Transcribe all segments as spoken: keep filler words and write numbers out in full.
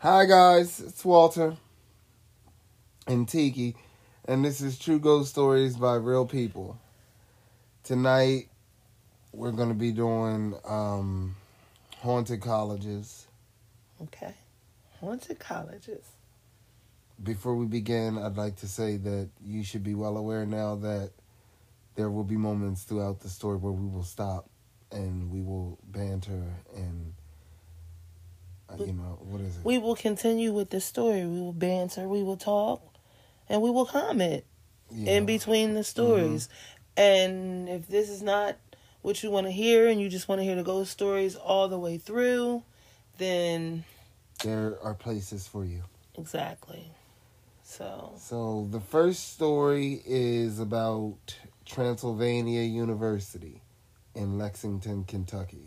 Hi guys, it's Walter and Tiki, and this is True Ghost Stories by Real People. Tonight, we're going to be doing um, haunted colleges. Okay, haunted colleges. Before we begin, I'd like to say that you should be well aware now that there will be moments throughout the story where we will stop and we will banter and... You know, what is it? We will continue with the story. We will banter. We will talk. And we will comment yeah. in between the stories. Mm-hmm. And if this is not what you want to hear and you just want to hear the ghost stories all the way through, then... there are places for you. Exactly. So... So, the first story is about Transylvania University in Lexington, Kentucky.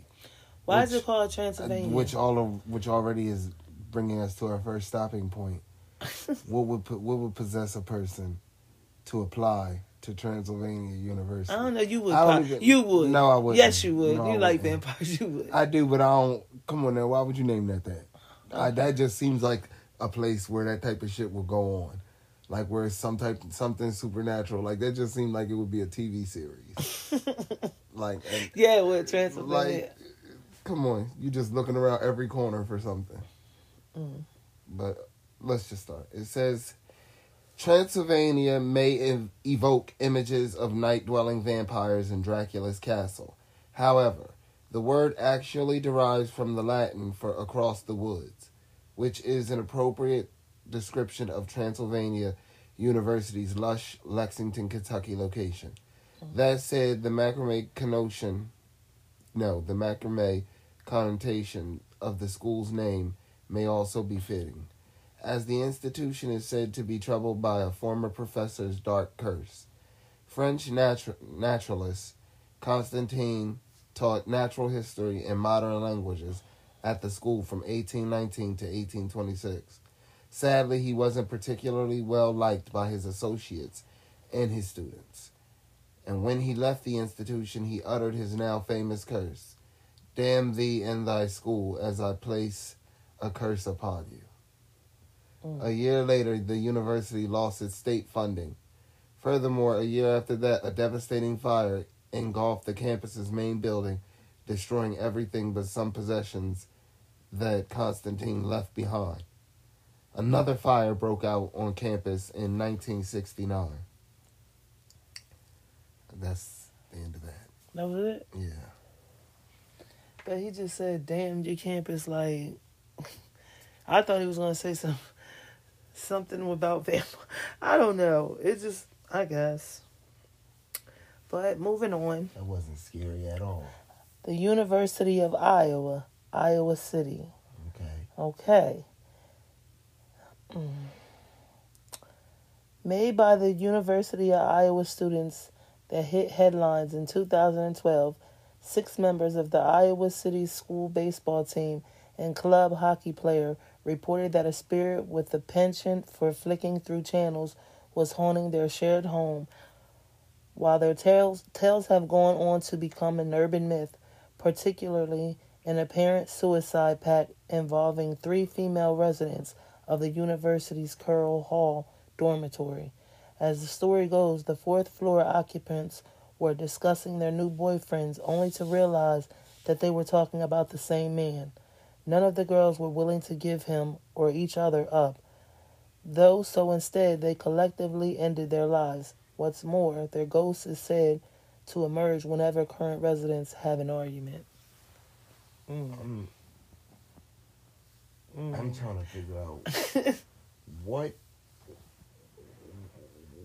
Why which, is it called Transylvania? Which all of, which already is bringing us to our first stopping point. what would what would possess a person to apply to Transylvania University? I don't know. You would. Pop, even, you would. No, I wouldn't. Yes, you would. No, you I like wouldn't. Vampires? You would. I do, but I don't. Come on now. Why would you name that that? Okay. I, that just seems like a place where that type of shit will go on, like where it's some type something supernatural. Like that just seemed like it would be a T V series. like and, yeah, it would Transylvania. Like, come on, you just looking around every corner for something. Mm. But let's just start. It says, Transylvania may ev- evoke images of night-dwelling vampires in Dracula's castle. However, the word actually derives from the Latin for across the woods, which is an appropriate description of Transylvania University's lush Lexington, Kentucky location. Mm. That said, the macrame connotation... No, the macrame... connotation of the school's name may also be fitting, as the institution is said to be troubled by a former professor's dark curse. French natu- naturalist Constantine taught natural history and modern languages at the school from eighteen nineteen to eighteen twenty-six. Sadly, he wasn't particularly well liked by his associates and his students. And when he left the institution, he uttered his now famous curse. Damn thee and thy school, as I place a curse upon you. Mm. A year later, the university lost its state funding. Furthermore, a year after that, a devastating fire engulfed the campus's main building, destroying everything but some possessions that Constantine left behind. Another fire broke out on campus in nineteen sixty-nine. That's the end of that. That was it? Yeah. But he just said, damn, your campus, like... I thought he was going to say some, something about vampire. I don't know. It just, I guess. But moving on. That wasn't scary at all. The University of Iowa, Iowa City. Okay. Okay. Made by the University of Iowa students that hit headlines in two thousand twelve... Six members of the Iowa City school baseball team and club hockey player reported that a spirit with a penchant for flicking through channels was haunting their shared home, while their tales, tales have gone on to become an urban myth, particularly an apparent suicide pact involving three female residents of the university's Curl Hall dormitory. As the story goes, the fourth floor occupants were discussing their new boyfriends only to realize that they were talking about the same man. None of the girls were willing to give him or each other up, though so instead they collectively ended their lives. What's more, their ghost is said to emerge whenever current residents have an argument. Mm. I'm, mm. I'm trying to figure out what,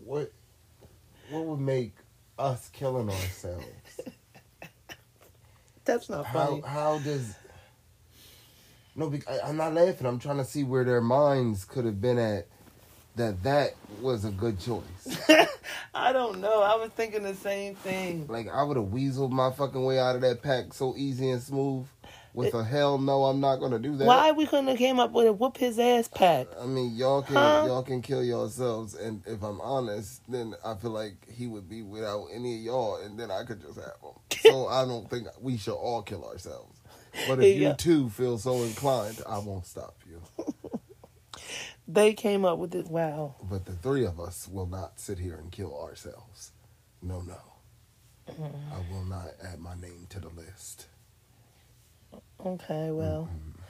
what, what would make us killing ourselves. That's not funny. How, how does... No, I'm not laughing. I'm trying to see where their minds could have been at that that was a good choice. I don't know. I was thinking the same thing. Like, I would have weaseled my fucking way out of that pack so easy and smooth with it, a hell no, I'm not going to do that. Why we couldn't have came up with a whoop his ass pack? I mean, y'all can huh? y'all can kill yourselves, and if I'm honest, then I feel like he would be without any of y'all, and then I could just have him. So I don't think we should all kill ourselves. But if yeah. you too feel so inclined, I won't stop you. They came up with it. Wow. But the three of us will not sit here and kill ourselves. No, no. Mm-hmm. I will not add my name to the list. Okay, well, mm-hmm.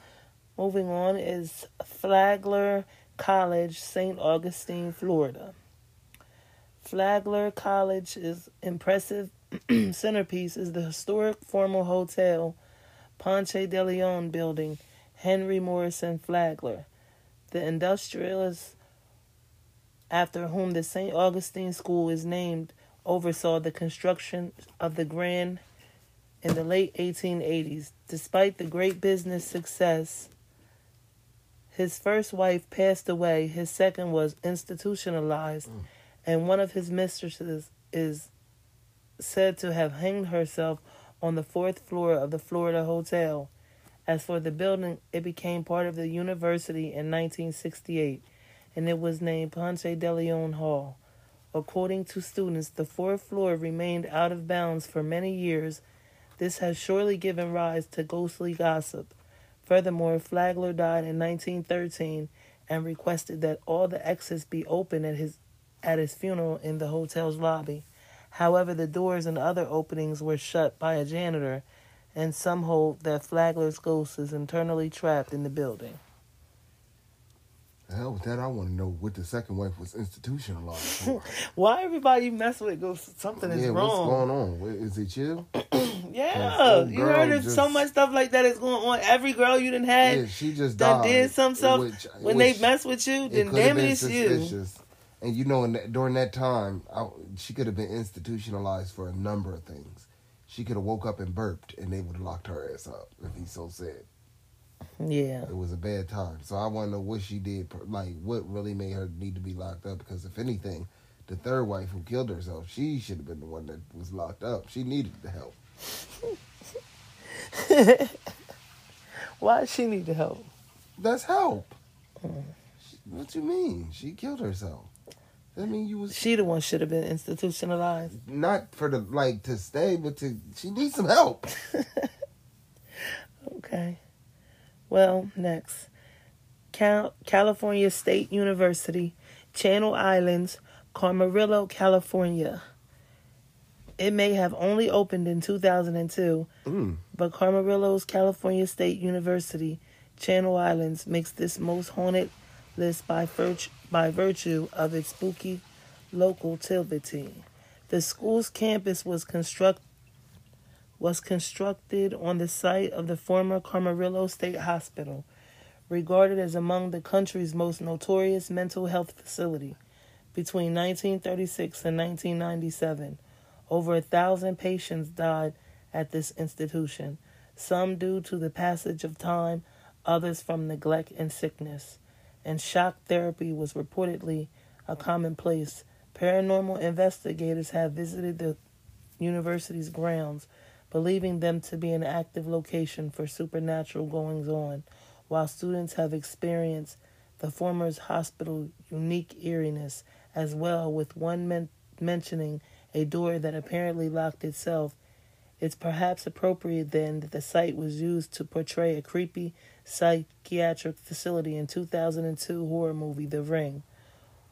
moving on is Flagler College, Saint Augustine, Florida. Flagler College's impressive centerpiece is the historic formal hotel, Ponce de Leon building, Henry Morrison Flagler, the industrialist after whom the Saint Augustine School is named, oversaw the construction of the Grand in the late eighteen eighties. Despite the great business success, his first wife passed away, his second was institutionalized, mm. and one of his mistresses is said to have hanged herself on the fourth floor of the Florida Hotel. As for the building, it became part of the university in nineteen sixty-eight, and it was named Ponce de Leon Hall. According to students, the fourth floor remained out of bounds for many years. This has surely given rise to ghostly gossip. Furthermore, Flagler died in nineteen thirteen and requested that all the exits be open at his at his funeral in the hotel's lobby. However, the doors and other openings were shut by a janitor, and some hold that Flagler's ghost is internally trapped in the building. The hell with that. I want to know what the second wife was institutionalized for. Why everybody mess with ghosts? Something is yeah, wrong. What's going on? Is it you? Yeah. You heard of just, so much stuff like that is going on. Every girl you done had yeah, she just that died, did some stuff, which, when which they mess with you, then damn it, it's you. And you know, in that, during that time, I, she could have been institutionalized for a number of things. She could have woke up and burped, and they would have locked her ass up, if he so said. Yeah. It was a bad time. So I want to know what she did, like, what really made her need to be locked up, because if anything, the third wife who killed herself, she should have been the one that was locked up. She needed the help. Why does she need the help? That's help. Mm. What you mean? She killed herself. I mean, you was she the one should have been institutionalized. Not for the like to stay, but to she needs some help. Okay. Well, next, Cal- California State University, Channel Islands, Camarillo, California. It may have only opened in two thousand two, mm. but Camarillo's California State University, Channel Islands, makes this most haunted list by, vir- by virtue of its spooky local tilvity. The school's campus was construct was constructed on the site of the former Camarillo State Hospital, regarded as among the country's most notorious mental health facility. Between nineteen thirty-six and nineteen ninety-seven, over a thousand patients died at this institution, some due to the passage of time, others from neglect and sickness. And shock therapy was reportedly a commonplace. Paranormal investigators have visited the university's grounds, believing them to be an active location for supernatural goings-on, while students have experienced the former hospital's unique eeriness as well, with one men- mentioning a door that apparently locked itself. It's perhaps appropriate then that the site was used to portray a creepy psychiatric facility in two thousand two horror movie The Ring,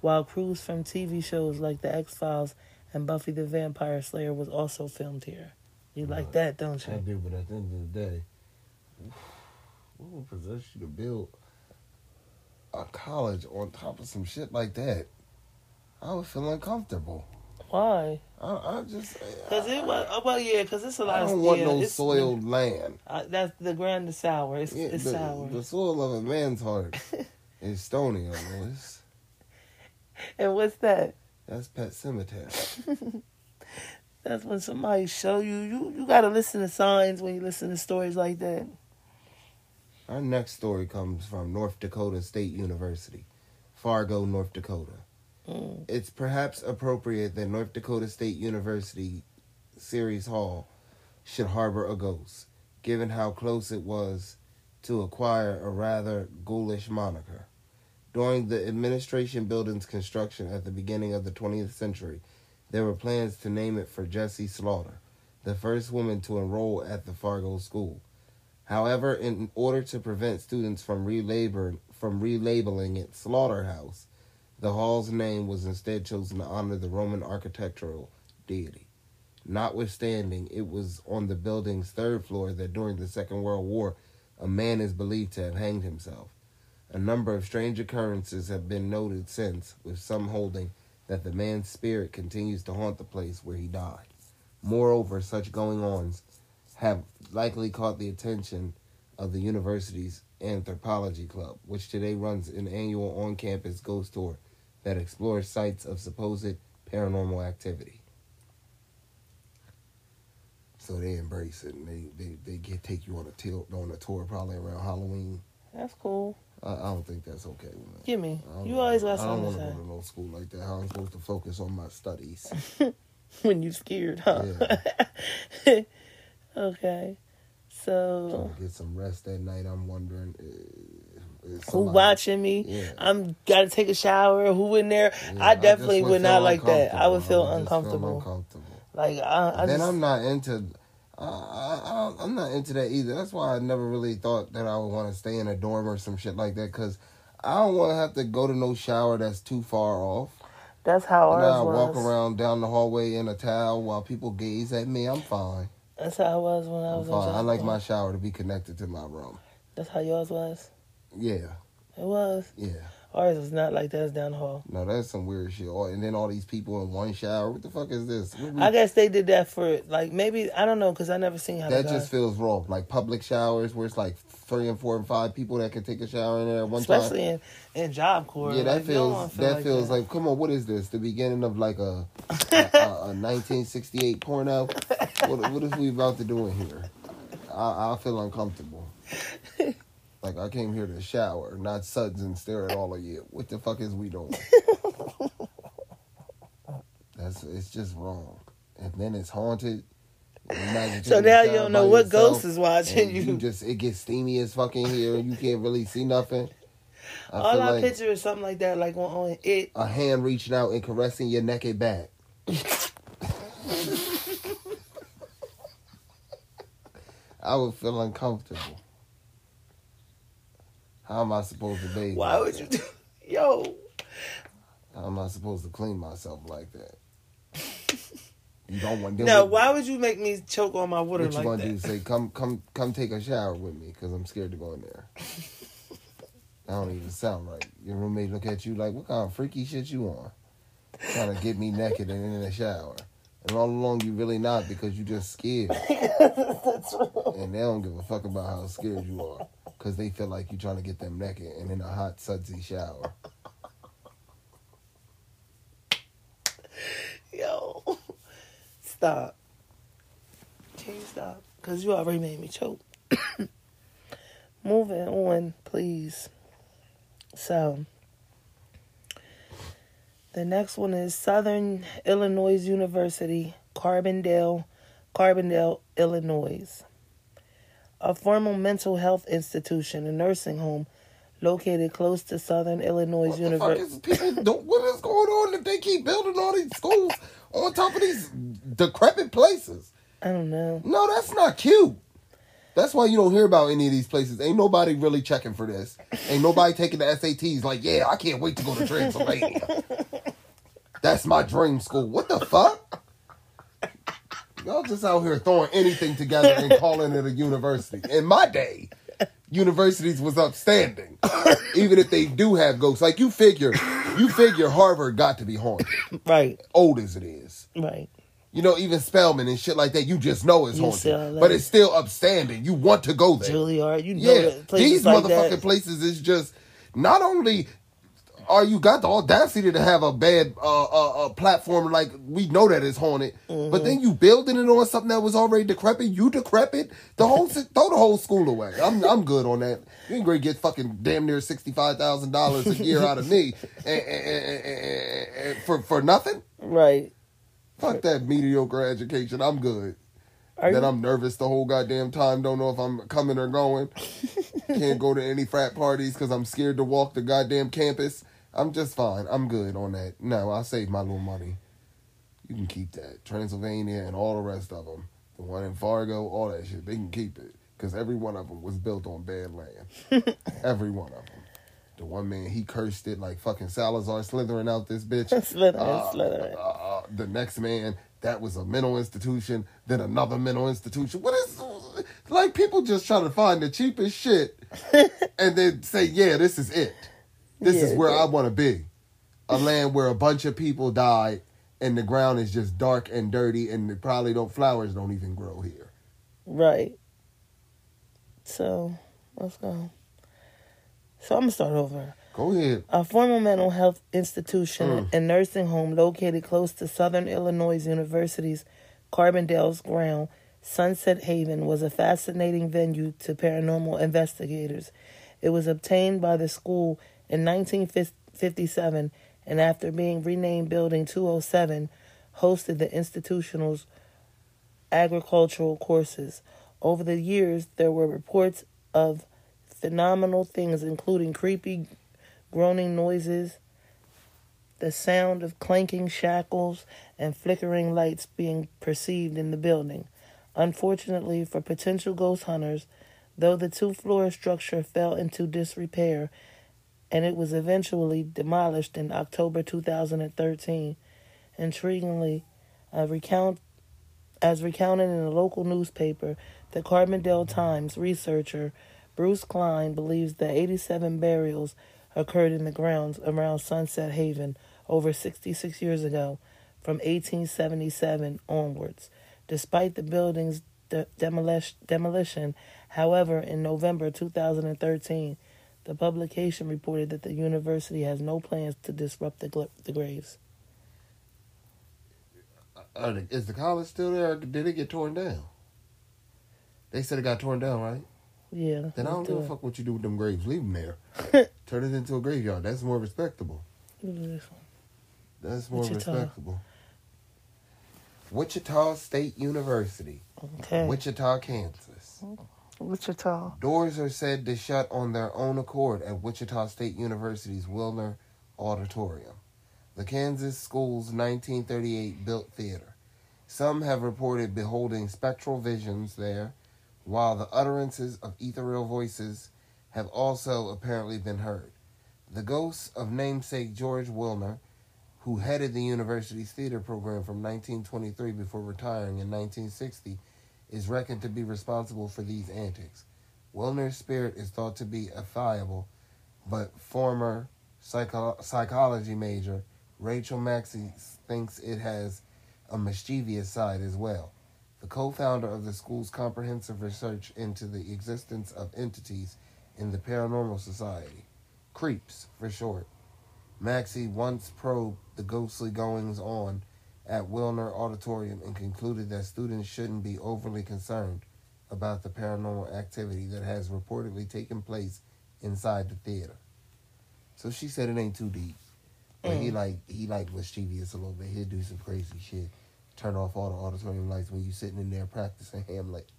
while crews from T V shows like The X-Files and Buffy the Vampire Slayer was also filmed here. You well, like that, don't you? I do, but at the end of the day, what would possess you to build a college on top of some shit like that? I would feel uncomfortable. Why? I, I just because it was oh, well yeah because it's a lot. I don't of, want yeah, no soiled land. Uh, that's the ground is sour. It's, yeah, it's the, sour. The soil of a man's heart is stony almost. And what's that? That's Pet Sematary. That's when somebody show you you you gotta listen to signs when you listen to stories like that. Our next story comes from North Dakota State University, Fargo, North Dakota. It's perhaps appropriate that North Dakota State University Ceres Hall should harbor a ghost, given how close it was to acquire a rather ghoulish moniker. During the administration building's construction at the beginning of the twentieth century, there were plans to name it for Jessie Slaughter, the first woman to enroll at the Fargo School. However, in order to prevent students from relaboring, from relabeling it Slaughterhouse. The hall's name was instead chosen to honor the Roman architectural deity. Notwithstanding, it was on the building's third floor that during the Second World War, a man is believed to have hanged himself. A number of strange occurrences have been noted since, with some holding that the man's spirit continues to haunt the place where he died. Moreover, such going-ons have likely caught the attention of the university's Anthropology Club, which today runs an annual on-campus ghost tour that explores sites of supposed paranormal activity. So they embrace it, and they they, they get take you on a tilt on a tour probably around Halloween. That's cool. I, I don't think that's okay with me. Give me. You always got something to say. I don't want to go to no school like that. How I'm supposed to focus on my studies when you scared, huh? Yeah. Okay. So trying to get some rest that night. I'm wondering is who watching me? Yeah. I'm gotta take a shower. Who in there? Yeah, I definitely I would, would not like that. I would feel, I would uncomfortable. feel uncomfortable. Like I, I then just, I'm not into. I, I, I'm not into that either. That's why I never really thought that I would want to stay in a dorm or some shit like that, because I don't want to have to go to no shower that's too far off. That's how and ours I was. I walk around down the hallway in a towel while people gaze at me. I'm fine. That's how I was when I was I'm in fine. I like my shower to be connected to my room. That's how yours was? Yeah. It was? Yeah. Ours was not like that. It was down the hall. No, that's some weird shit. And then all these people in one shower. What the fuck is this? I guess they did that for, like, maybe, I don't know, because I never seen how that guys. just feels wrong. Like, public showers where it's, like, three and four and five people that can take a shower in there at one Especially time. Especially in, in Job Corps. Yeah, that like, feels, feel that like feels that. like, come on, what is this? The beginning of, like, a, a, a nineteen sixty-eight porno? What, what is we about to do in here? I, I feel uncomfortable. Like, I came here to shower, not suds and stare at all of you. What the fuck is we doing? That's It's just wrong. And then it's haunted. So now you don't know what yourself, ghost is watching you. you. Just It gets steamy as fucking here, and you can't really see nothing. I all I like picture is something like that, like on it. A hand reaching out and caressing your naked back. I would feel uncomfortable. How am I supposed to bathe? Why would you do... Yo. How am I supposed to clean myself like that? You don't want... Now, with... why would you make me choke on my water what like that? What you want to do is say, come, come, come take a shower with me, because I'm scared to go in there. I don't even sound right. Your roommate look at you like, what kind of freaky shit you on? Trying to get me naked and in the shower. And all along, you really not, because you just scared. That's true. And they don't give a fuck about how scared you are. Because they feel like you're trying to get them naked and in a hot, sudsy shower. Yo. Stop. Can you stop? Because you already made me choke. Moving on, please. So, the next one is Southern Illinois University, Carbondale, Carbondale, Illinois. A formal mental health institution, a nursing home, located close to Southern Illinois University. What, what is going on if they keep building all these schools on top of these decrepit places? I don't know. No, that's not cute. That's why you don't hear about any of these places. Ain't nobody really checking for this. Ain't nobody taking the S A Ts like, yeah, I can't wait to go to Transylvania. That's my dream school. What the fuck? Y'all just out here throwing anything together and calling it a university. In my day, universities was upstanding. Even if they do have ghosts. Like, you figure, you figure Harvard got to be haunted. Right. Old as it is. Right. You know, even Spelman and shit like that, you just know it's haunted. But it's still upstanding. You want to go there. Juilliard, you know yeah. that places These like motherfucking that. places is just, not only... Or you got the audacity to have a bad uh, uh, uh, platform like we know that is haunted, mm-hmm. but then you building it on something that was already decrepit. You decrepit the whole throw the whole school away. I'm I'm good on that. You ain't gonna get fucking damn near sixty five thousand dollars a year out of me and, and, and, and, and for for nothing. Right. Fuck that mediocre education. I'm good. Are then you? I'm nervous the whole goddamn time. Don't know if I'm coming or going. Can't go to any frat parties because I'm scared to walk the goddamn campus. I'm just fine. I'm good on that. No, I saved my little money. You can keep that. Transylvania and all the rest of them. The one in Fargo, all that shit. They can keep it. Because every one of them was built on bad land. Every one of them. The one man, he cursed it like fucking Salazar slithering out this bitch. slithering, uh, slithering. Uh, uh, the next man, that was a mental institution. Then another mental institution. What is... Like, people just try to find the cheapest shit and then say, yeah, this is it. This yeah, is where yeah. I want to be. A land where a bunch of people died and the ground is just dark and dirty and probably don't flowers don't even grow here. Right. So, let's go. So, I'm going to start over. Go ahead. A former mental health institution mm. and nursing home located close to Southern Illinois University's Carbondale's ground, Sunset Haven, was a fascinating venue to paranormal investigators. It was obtained by the school in nineteen fifty-seven and, after being renamed Building two oh seven, hosted the institution's agricultural courses. Over the years, there were reports of phenomenal things, including creepy groaning noises, the sound of clanking shackles, and flickering lights being perceived in the building. Unfortunately for potential ghost hunters, though, the two-floor structure fell into disrepair, and it was eventually demolished in October two thousand thirteen. Intriguingly, uh, recount, as recounted in a local newspaper, the Carbondale Times, researcher Bruce Klein believes that eighty-seven burials occurred in the grounds around Sunset Haven over sixty-six years ago, from eighteen seventy-seven onwards. Despite the building's de- demolish- demolition, however, in November two thousand thirteen, the publication reported that the university has no plans to disrupt the, gl- the graves. Are the, is the college still there, or did it get torn down? They said it got torn down, right? Yeah. Then I don't give a fuck what you do with them graves. Leave them there. Turn it into a graveyard. That's more respectable. Look at this one. That's more Wichita. respectable. Wichita State University. Okay. Wichita, Kansas. Wichita. Doors are said to shut on their own accord at Wichita State University's Wilner Auditorium, the Kansas school's nineteen thirty-eight built theater. Some have reported beholding spectral visions there, while the utterances of ethereal voices have also apparently been heard. The ghosts of namesake George Wilner, who headed the university's theater program from nineteen twenty-three before retiring in nineteen sixty, is reckoned to be responsible for these antics. Wilner's spirit is thought to be affable, but former psycho- psychology major Rachel Maxey thinks it has a mischievous side as well. The co-founder of the school's comprehensive research into the existence of entities in the paranormal society, Creeps for short, Maxey once probed the ghostly goings-on at Wilner Auditorium and concluded that students shouldn't be overly concerned about the paranormal activity that has reportedly taken place inside the theater. So she said it ain't too deep, but mm. he like he like mischievous a little bit. He'll do some crazy shit. Turn off all the auditorium lights when you're sitting in there practicing Hamlet.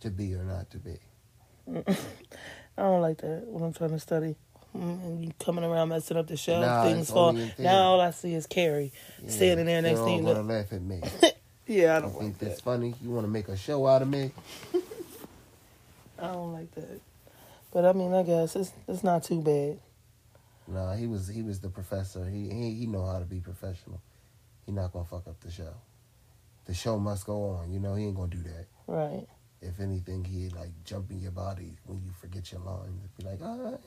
To be or not to be. I don't like that when I'm trying to study. And you coming around messing up the show. Nah, things fall. Now all I see is Carrie yeah, standing there next to you. You don't want to laugh at me. yeah, I don't you like that. You think that's funny? You want to make a show out of me? I don't like that. But I mean, I guess it's it's not too bad. Nah, he was he was the professor. He he, he know how to be professional. He not gonna fuck up the show. The show must go on. You know, he ain't gonna do that. Right. If anything, he like jump in your body when you forget your lines. Be like, all right.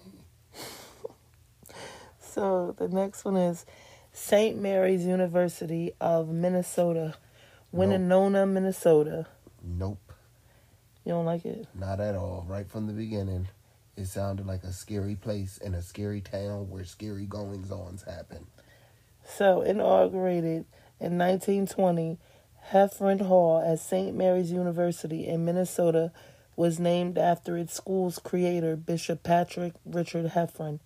So the next one is Saint Mary's University of Minnesota, Winona, nope. Minnesota. Nope. You don't like it? Not at all. Right from the beginning, it sounded like a scary place in a scary town where scary goings-ons happen. So, inaugurated in nineteen twenty, Heffron Hall at Saint Mary's University in Minnesota was named after its school's creator, Bishop Patrick Richard Heffron.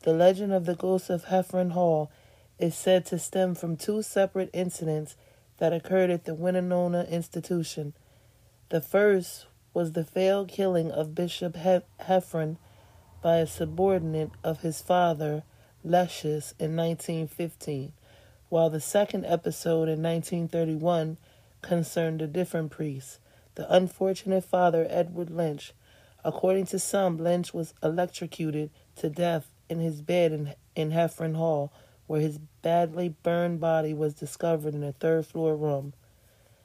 The legend of the ghost of Heffron Hall is said to stem from two separate incidents that occurred at the Winona institution. The first was the failed killing of Bishop Hef- Heffron by a subordinate of his father, Luscious, in nineteen fifteen, while the second episode in nineteen thirty-one concerned a different priest, the unfortunate Father Edward Lynch. According to some, Lynch was electrocuted to death in his bed in, in Heffron Hall, where his badly burned body was discovered in a third-floor room.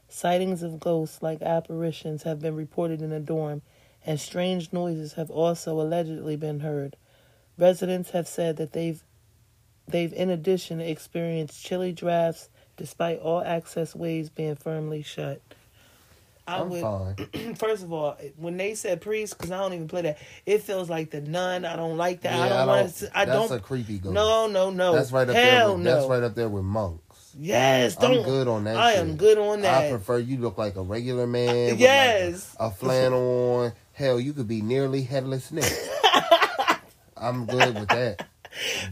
Sightings of ghosts like apparitions have been reported in the dorm, and strange noises have also allegedly been heard. Residents have said that they've, they've in addition experienced chilly drafts, despite all access ways being firmly shut. I I'm would, fine. First of all, when they said priest, because I don't even play that, it feels like the nun. I don't like that. Yeah, I don't want to. I don't. That's don't, a creepy ghost. No, no, no. That's right up Hell there. With, no. That's right up there with monks. Yes, don't. I'm good on that. I shit. am good on that. I prefer you look like a regular man. With yes, like a, a flannel on. Hell, you could be nearly headless Nick. I'm good with that.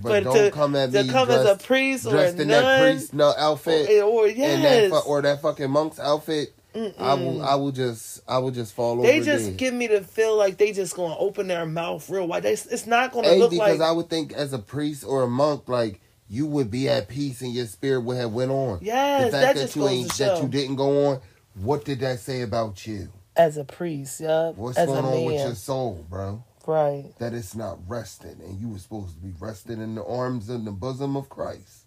But, but don't to, come at me to come dressed, as a priest or dressed a in nun, that priest no outfit or, or yes, that, or that fucking monk's outfit. Mm-mm. I will, I will just, I will just fall they over. They just dead. Give me the feel like they just gonna open their mouth real wide. They, it's not gonna a, look because like because I would think as a priest or a monk, like you would be at peace and your spirit would have went on. Yes, the fact that, that, that you ain't, that you didn't go on. What did that say about you as a priest? Yeah, what's as going a on man. with your soul, bro? Right, that it's not rested, and you were supposed to be rested in the arms and the bosom of Christ.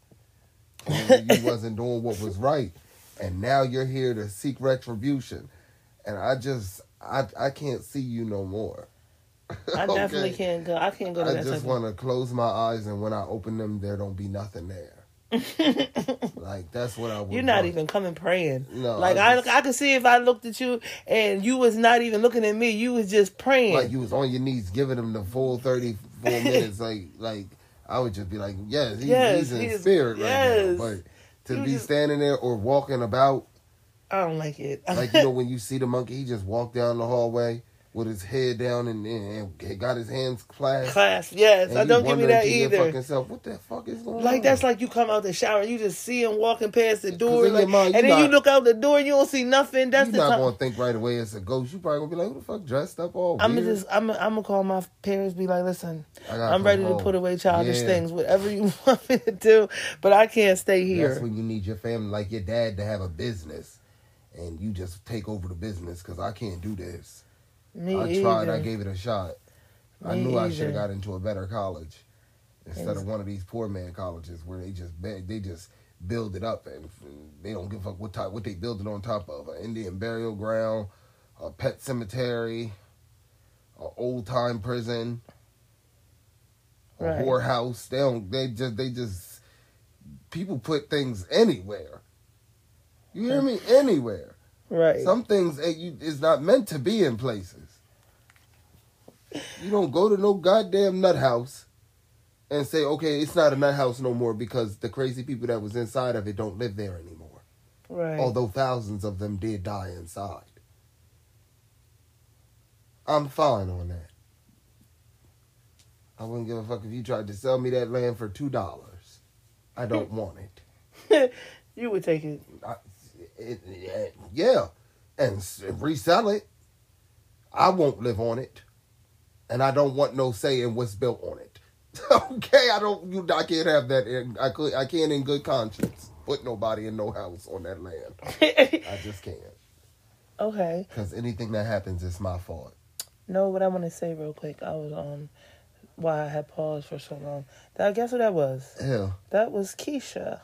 And you wasn't doing what was right. And now you're here to seek retribution. And I just, I I can't see you no more. I okay? definitely can't go. I can't go to I that. I just want to close my eyes, and when I open them, there don't be nothing there. Like, that's what I would You're not want. even coming praying. No. Like, I just, I, I could see if I looked at you, and you was not even looking at me. You was just praying. Like, you was on your knees giving them the full thirty-four minutes. Like, like I would just be like, yes, he, yes he's in he is, spirit right yes. now. But... To you be just, standing there or walking about. I don't like it. Like, you know, when you see the monkey, he just walked down the hallway with his head down and, and, and got his hands clasped. Clasped, yes. And I don't give me that either. Fucking self, what the fuck is going like, on? Like, that's like you come out the shower and you just see him walking past the door. Like, mind, and then not, you look out the door and you don't see nothing. That's You're not going to think right away it's a ghost. You probably going to be like, who the fuck dressed up all I'm weird? Just, I'm, I'm going to call my parents, be like, listen, I'm ready home. to put away childish yeah. things, whatever you want me to do, but I can't stay here. That's when you need your family, like your dad, to have a business. And you just take over the business because I can't do this. Me I tried, either. I gave it a shot. Me I knew either. I should have got into a better college instead exactly. of one of these poor man colleges where they just they just build it up and they don't give a fuck what type, what they build it on top of. An Indian burial ground, a pet cemetery, an old time prison, a right. whorehouse. They don't they just they just people put things anywhere. You hear me? Anywhere. Right. Some things is not meant to be in places. You don't go to no goddamn nut house and say, okay, it's not a nut house no more because the crazy people that was inside of it don't live there anymore. Right. Although thousands of them did die inside. I'm fine on that. I wouldn't give a fuck if you tried to sell me that land for two dollars. I don't want it. You would take it. I, It, it, yeah, and resell it. I won't live on it, and I don't want no say in what's built on it. Okay, I don't. You, I can't have that. In, I could. I can't, in good conscience, put nobody in no house on that land. I just can't. Okay. Because anything that happens is my fault. No, what I want to say real quick. I was on. Um, why I had paused for so long. That, guess who that was? Yeah. That was Keisha.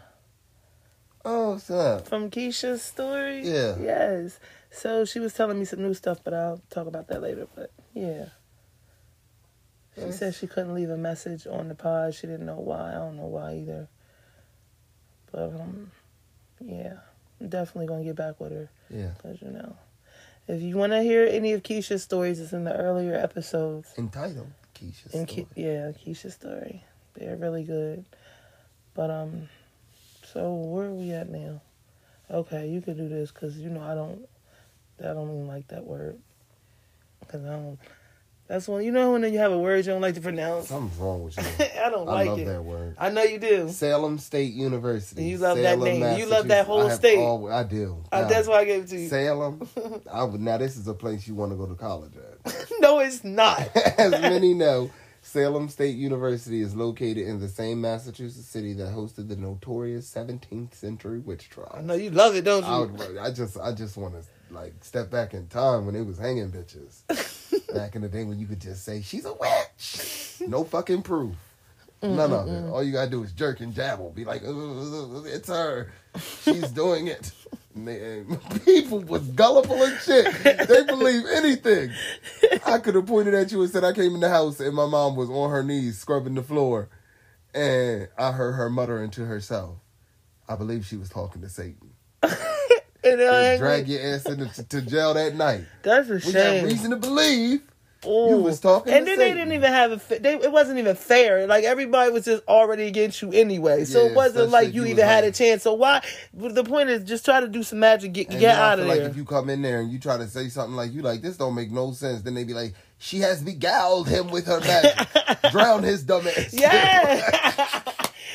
Oh, what's up? From Keisha's story? Yeah. Yes. So she was telling me some new stuff, but I'll talk about that later. But yeah. She yes. said she couldn't leave a message on the pod. She didn't know why. I don't know why either. But um, yeah. I'm definitely going to get back with her. Yeah. Because, you know. If you want to hear any of Keisha's stories, it's in the earlier episodes. Entitled Keisha's in Story. Ke- yeah, Keisha's Story. They're really good. But, um... so where are we at now? Okay, you can do this because, you know, I don't, I don't even like that word. Because I don't, that's when, you know when you have a word you don't like to pronounce? Something's wrong with you. I don't I like it. I love that word. I know you do. Salem State University. You love Salem, that name. You love that whole I state. All, I do. Now, I, that's why I gave it to you. Salem. I would, now, this is a place you want to go to college at. No, it's not. As many know. Salem State University is located in the same Massachusetts city that hosted the notorious seventeenth century witch trials. I know you love it, don't you? I, I just, I just want to like step back in time when it was hanging bitches. Back in the day when you could just say she's a witch. No fucking proof. Mm-mm-mm. None of it. All you gotta do is jerk and jabble. Be like, it's her. She's doing it. And they, and people was gullible as shit. They believe anything. I could have pointed at you and said I came in the house and my mom was on her knees scrubbing the floor. And I heard her muttering to herself. I believe she was talking to Satan. Just drag your ass into to jail that night. That's a we shame. We got reason to believe. Ooh. You was talking and to then Satan. They didn't even have a fa- they, it wasn't even fair. Like everybody was just already against you anyway, so yeah, it wasn't like you, you even had like, a chance. So why the point is just try to do some magic, get, get out of there. Like if you come in there and you try to say something like you like this don't make no sense, then they be like she has beguiled him with her magic. Drown his dumb ass. Yeah.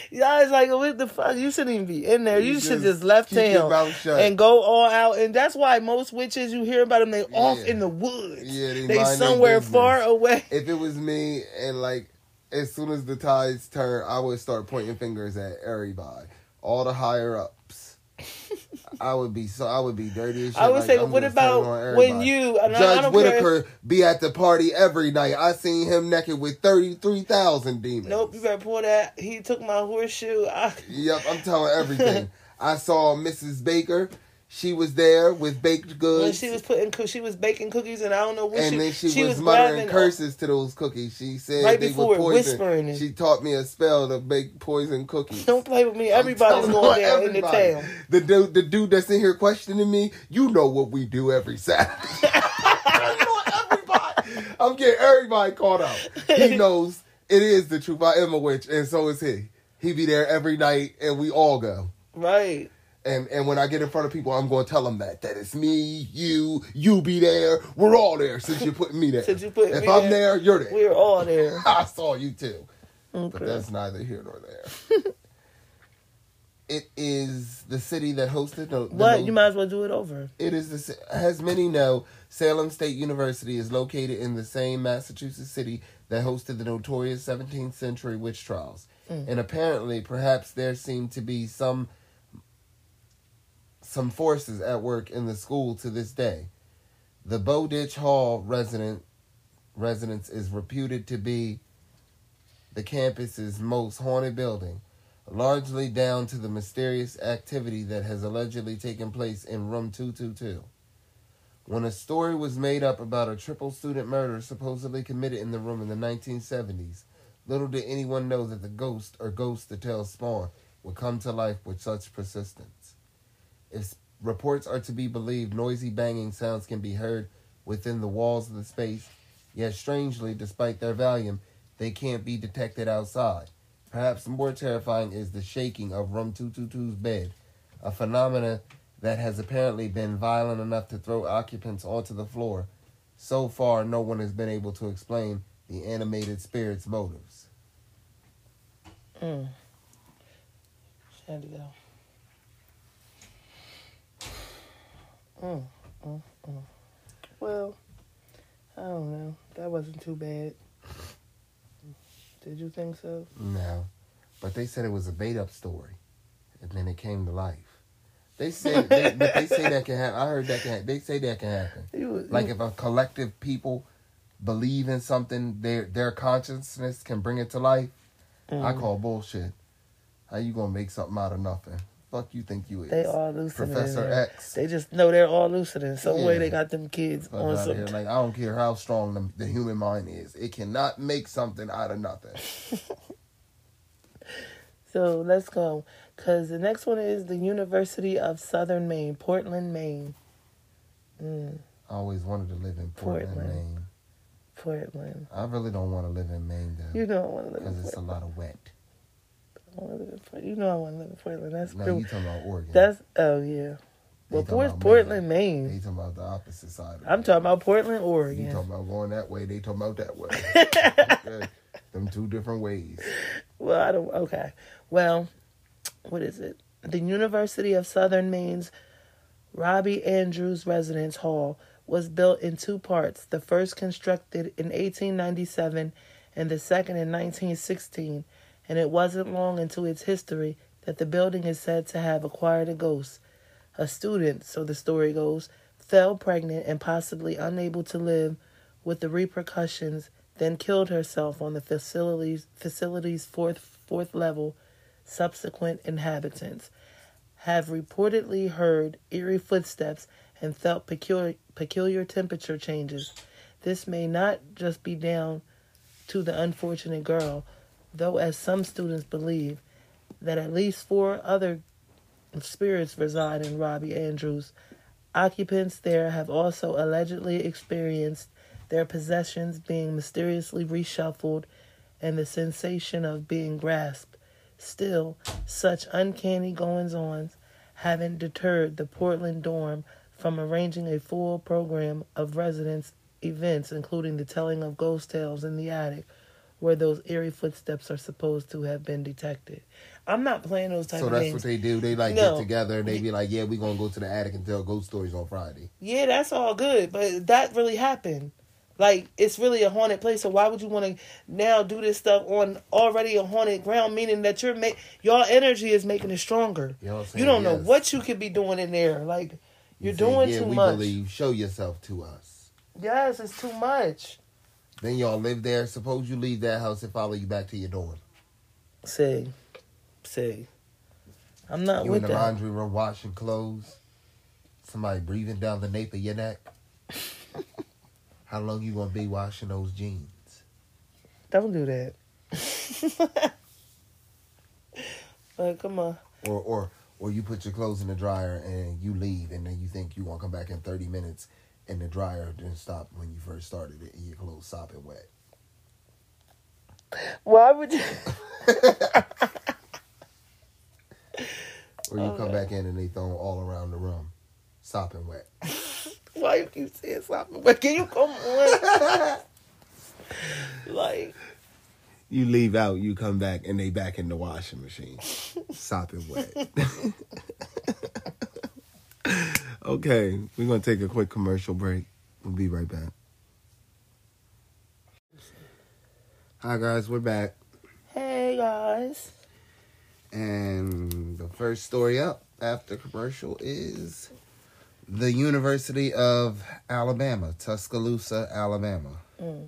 Y'all is like, what the fuck? You shouldn't even be in there. You, you should just, just left town and go all out. And that's why most witches, you hear about them, they yeah. off in the woods. Yeah, they, they somewhere far away. If it was me, and like, as soon as the tides turn, I would start pointing fingers at everybody, all the higher ups. I would be so. I would be dirty as shit. I would like, say, I'm what about when you and Judge I don't Whitaker care. Be at the party every night? I seen him naked with thirty-three thousand demons. Nope, you better pull that. He took my horseshoe. I... Yep, I'm telling everything. I saw Missus Baker. She was there with baked goods. When she was putting, she was baking cookies, and I don't know what and she. And then she, she was, was muttering curses to those cookies. She said right they were poison. Whispering. She taught me a spell to bake poison cookies. Don't play with me. Everybody's going down everybody. In the town. The dude, the dude that's in here questioning me, you know what we do every Saturday. everybody. I'm getting everybody caught up. He knows it is the truth. I am a witch, and so is he. He be there every night, and we all go. Right. And and when I get in front of people, I'm going to tell them that. That it's me, you, you be there. We're all there since you're putting me there. Since you put if me I'm there, there, you're there. We're all there. I saw you too. Okay. But that's neither here nor there. It is the city that hosted... The, the what? Lo- you might as well do it over. It is the... As many know, Salem State University is located in the same Massachusetts city that hosted the notorious seventeenth century witch trials. Mm. And apparently, perhaps there seemed to be some... some forces at work in the school to this day. The Bowditch Hall resident residence is reputed to be the campus's most haunted building, largely down to the mysterious activity that has allegedly taken place in room two two two. When a story was made up about a triple student murder supposedly committed in the room in the nineteen seventies, little did anyone know that the ghost or ghosts the tale spawned would come to life with such persistence. If reports are to be believed, noisy banging sounds can be heard within the walls of the space, yet strangely, despite their volume, they can't be detected outside. Perhaps more terrifying is the shaking of room two two two's bed, a phenomena that has apparently been violent enough to throw occupants onto the floor. So far, no one has been able to explain the animated spirit's motives. Mm. Shandy, though. Mm, mm, mm. Well, I don't know. That wasn't too bad. Did you think so? No. But they said it was a made-up story. And then it came to life. They say, they, but they say that can happen. I heard that can happen. They say that can happen. You, like you, if a collective people believe in something, their their consciousness can bring it to life. Mm. I call bullshit. How you gonna make something out of nothing? Fuck you think you is. They all hallucinating. Professor X. They just know they're all hallucinating. Some yeah. way they got them kids fuck on something. Like, I don't care how strong the, the human mind is. It cannot make something out of nothing. So let's go. Because the next one is the University of Southern Maine. Portland, Maine. Mm. I always wanted to live in Portland, Portland. Maine. Portland. I really don't want to live in Maine, though. You don't want to live in Maine. Because it's a lot of wet. You know I want to live in Portland. That's no, cool. You talking about Oregon. That's oh yeah. Well, where's Portland, Maine? Maine? They talking about the opposite side. Of I'm Maine. Talking about Portland, Oregon. You talking about going that way? They talking about that way. Okay. Them two different ways. Well, I don't. Okay. Well, what is it? The University of Southern Maine's Robbie Andrews Residence Hall was built in two parts. The first constructed in eighteen ninety-seven, and the second in nineteen sixteen. And it wasn't long into its history that the building is said to have acquired a ghost. A student, so the story goes, fell pregnant and possibly unable to live with the repercussions then killed herself on the facility's, facility's fourth, fourth level. Subsequent inhabitants have reportedly heard eerie footsteps and felt peculiar, peculiar temperature changes. This may not just be down to the unfortunate girl, though as some students believe that at least four other spirits reside in Robbie Andrews. Occupants there have also allegedly experienced their possessions being mysteriously reshuffled and the sensation of being grasped. Still, such uncanny goings-ons haven't deterred the Portland dorm from arranging a full program of residence events, including the telling of ghost tales in the attic, where those eerie footsteps are supposed to have been detected. I'm not playing those type so of things. So that's what they do. They like no. get together and they be like, yeah, we're going to go to the attic and tell ghost stories on Friday. Yeah, that's all good. But that really happened. Like, it's really a haunted place. So why would you want to now do this stuff on already a haunted ground? Meaning that you're make your energy is making it stronger. You, know you don't yes. know what you could be doing in there. Like, you're you doing say, yeah, too we much. Believe. Show yourself to us. Yes, it's too much. Then y'all live there. Suppose you leave that house and follow you back to your dorm. See. See. I'm not you with that. You in the laundry room washing clothes. Somebody breathing down the nape of your neck. How long you going to be washing those jeans? Don't do that. uh, come on. Or, or, or you put your clothes in the dryer and you leave and then you think you're going to come back in thirty minutes and the dryer didn't stop when you first started it and your clothes sopping wet. Why would you... Or you oh, come no. back in and they throw all around the room, sopping wet. Why you keep saying sopping wet? Can you come on? Like... You leave out, you come back, and they back in the washing machine, sopping wet. Okay, we're going to take a quick commercial break. We'll be right back. Hi, guys. We're back. Hey, guys. And the first story up after commercial is the University of Alabama, Tuscaloosa, Alabama. Mm.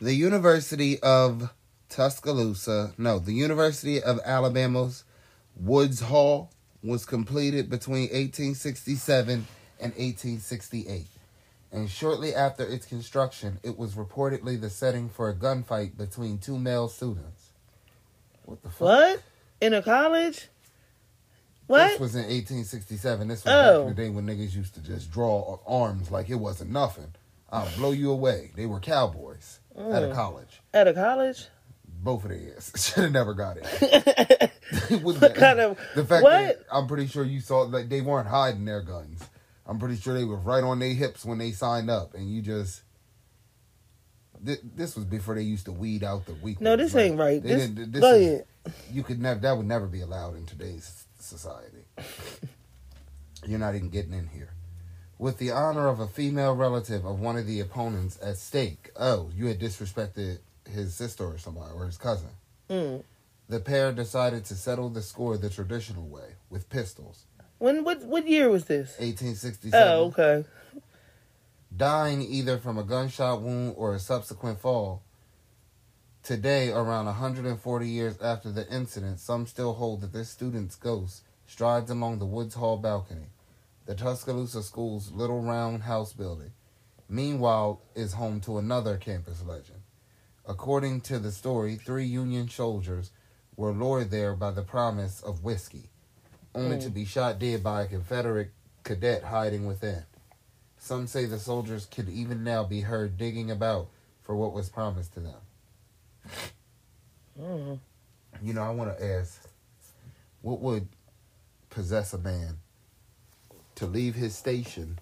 The University of Tuscaloosa, no, the University of Alabama's Woods Hall was completed between eighteen sixty-seven and eighteen sixty-eight. And shortly after its construction, it was reportedly the setting for a gunfight between two male students. What the fuck? What? In a college? What? This was in eighteen sixty-seven. This was oh. back in the day when niggas used to just draw arms like it wasn't nothing. I'll blow you away. They were cowboys mm. at a college. At a college? Both of their ass. Should have never got it. What that, kind of... The fact what? That I'm pretty sure you saw... like they weren't hiding their guns. I'm pretty sure they were right on their hips when they signed up. And you just... Th- this was before they used to weed out the weak. No, this like, ain't right. They this, didn't, this go is, ahead. You could never... That would never be allowed in today's society. You're not even getting in here. With the honor of a female relative of one of the opponents at stake. Oh, you had disrespected his sister or somebody, or his cousin. Mm. The pair decided to settle the score the traditional way, with pistols. When What, what year was this? eighteen sixty-seven. Oh, okay. Dying either from a gunshot wound or a subsequent fall. Today, around one hundred forty years after the incident, some still hold that this student's ghost strides among the Woods Hall balcony, the Tuscaloosa School's little round house building. Meanwhile, is home to another campus legend. According to the story, three Union soldiers were lured there by the promise of whiskey, only mm. to be shot dead by a Confederate cadet hiding within. Some say the soldiers could even now be heard digging about for what was promised to them. Mm. You know, I want to ask, what would possess a man to leave his station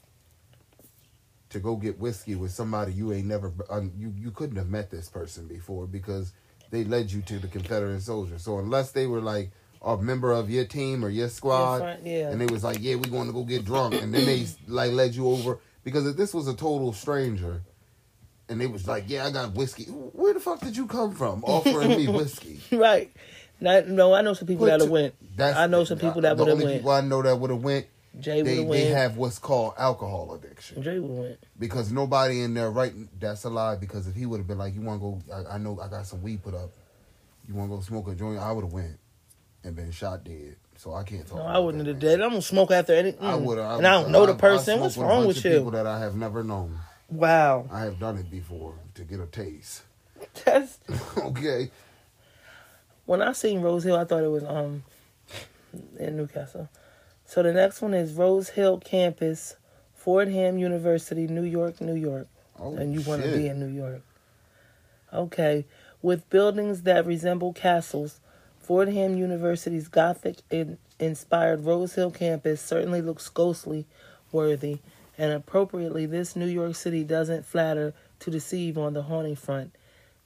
to go get whiskey with somebody you ain't never, um, you, you couldn't have met this person before because they led you to the Confederate soldiers. So unless they were like a member of your team or your squad, right, yeah. and they was like, yeah, we going to go get drunk, and then they like led you over, because if this was a total stranger, and they was like, yeah, I got whiskey, where the fuck did you come from offering me whiskey? Right. Not, no, I know some people that would have went. I know some people that would have went. The only people I know that would have went Jay would have went. They have what's called alcohol addiction. Jay would have went. Because nobody in there, right? That's a lie. Because if he would have been like, you want to go, I, I know I got some weed put up. You want to go smoke a joint? I would have went and been shot dead. So I can't talk. No, about I wouldn't have dead. I'm gonna smoke after any. Mm. I would. I, and I don't I, know the person. What's wrong with, with you? People that I have never known. Wow. I have done it before to get a taste. That's okay. When I seen Rose Hill, I thought it was um in Newcastle. So the next one is Rose Hill Campus, Fordham University, New York, New York. Oh, and you want to be in New York. Okay. With buildings that resemble castles, Fordham University's Gothic-inspired Rose Hill campus certainly looks ghostly worthy, and appropriately, this New York City doesn't flatter to deceive on the haunting front.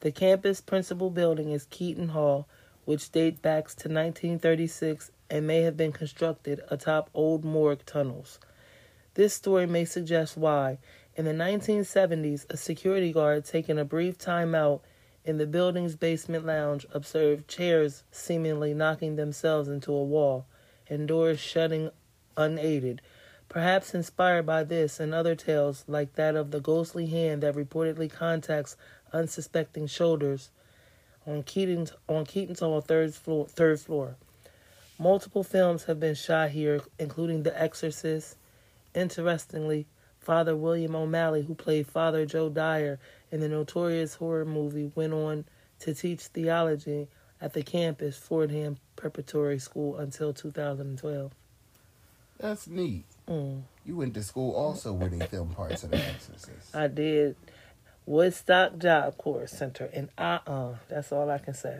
The campus principal building is Keaton Hall, which dates back to nineteen thirty-six and may have been constructed atop old morgue tunnels. This story may suggest why, in the nineteen seventies, a security guard taking a brief time out in the building's basement lounge observed chairs seemingly knocking themselves into a wall and doors shutting unaided. Perhaps inspired by this and other tales like that of the ghostly hand that reportedly contacts unsuspecting shoulders on Keaton's, on Keaton's Hall third floor, third floor. Multiple films have been shot here, including The Exorcist. Interestingly, Father William O'Malley, who played Father Joe Dyer in the notorious horror movie, went on to teach theology at the campus, Fordham Preparatory School, until two thousand twelve. That's neat. Mm. You went to school also where they filmed parts of The Exorcist. I did. Woodstock Job Corps Center. And uh-uh, that's all I can say.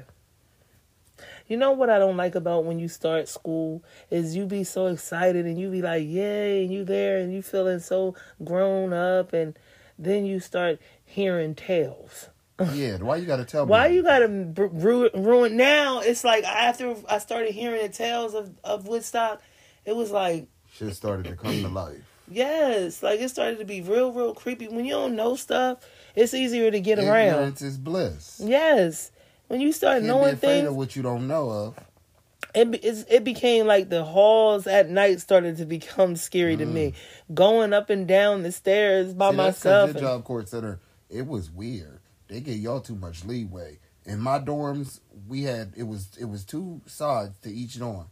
You know what I don't like about when you start school is you be so excited and you be like, yay, and you there and you feeling so grown up, and then you start hearing tales. Yeah, why you gotta tell me? Why you gotta ruin, ruin? Now it's like after I started hearing the tales of, of Woodstock, it was like shit started to come to life. Yes, like it started to be real, real creepy. When you don't know stuff, it's easier to get ignorance around. Ignorance is bliss. Yes, when you start you knowing be things, of what you don't know of, it it's, it became like the halls at night started to become scary mm. to me. Going up and down the stairs by See, myself. That's your job court center. It was weird. They gave y'all too much leeway. In my dorms, we had it was it was two sides to each dorm,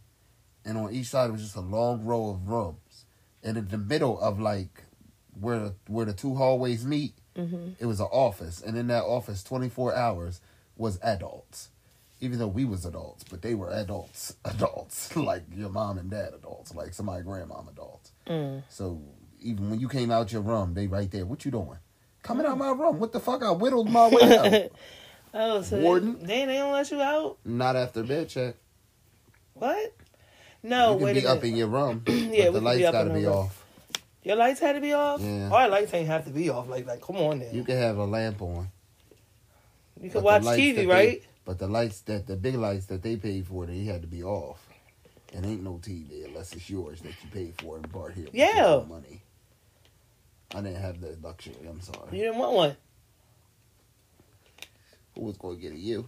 and on each side it was just a long row of rooms, and in the middle of like where the, where the two hallways meet, mm-hmm. it was an office, and in that office, twenty-four hours was adults, even though we was adults, but they were adults, adults like your mom and dad adults, like somebody grandmom adults. Mm. So even when you came out your room, they right there. What you doing? Coming out of my room. What the fuck? I whittled my way out. Oh, so warden. They, they don't let you out? Not after bed check. What? No, you can wait be a up minute. In your room. Yeah, but the lights got to be off. Your lights had to be off? Yeah. Our lights ain't have to be off. Like, like come on then. You can have a lamp on. You can watch T V, they, right? But the lights, that the big lights that they paid for, they had to be off. And ain't no T V unless it's yours that you paid for and bought here. Yeah. Money. I didn't have that luxury. I'm sorry. You didn't want one. Who was going to get it? You?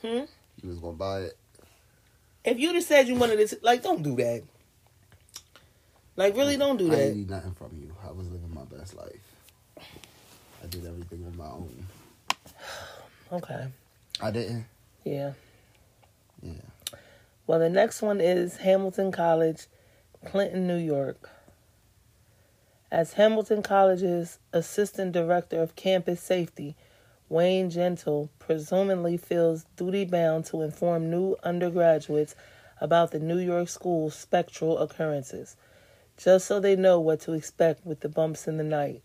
Hmm? You was going to buy it. If you'd have said you wanted this, like, don't do that. Like, really, don't do that. I didn't need nothing from you. I was living my best life. I did everything on my own. Okay. I didn't? Yeah. Yeah. Well, the next one is Hamilton College, Clinton, New York. As Hamilton College's Assistant Director of Campus Safety, Wayne Gentle presumably feels duty-bound to inform new undergraduates about the New York school's spectral occurrences, just so they know what to expect with the bumps in the night.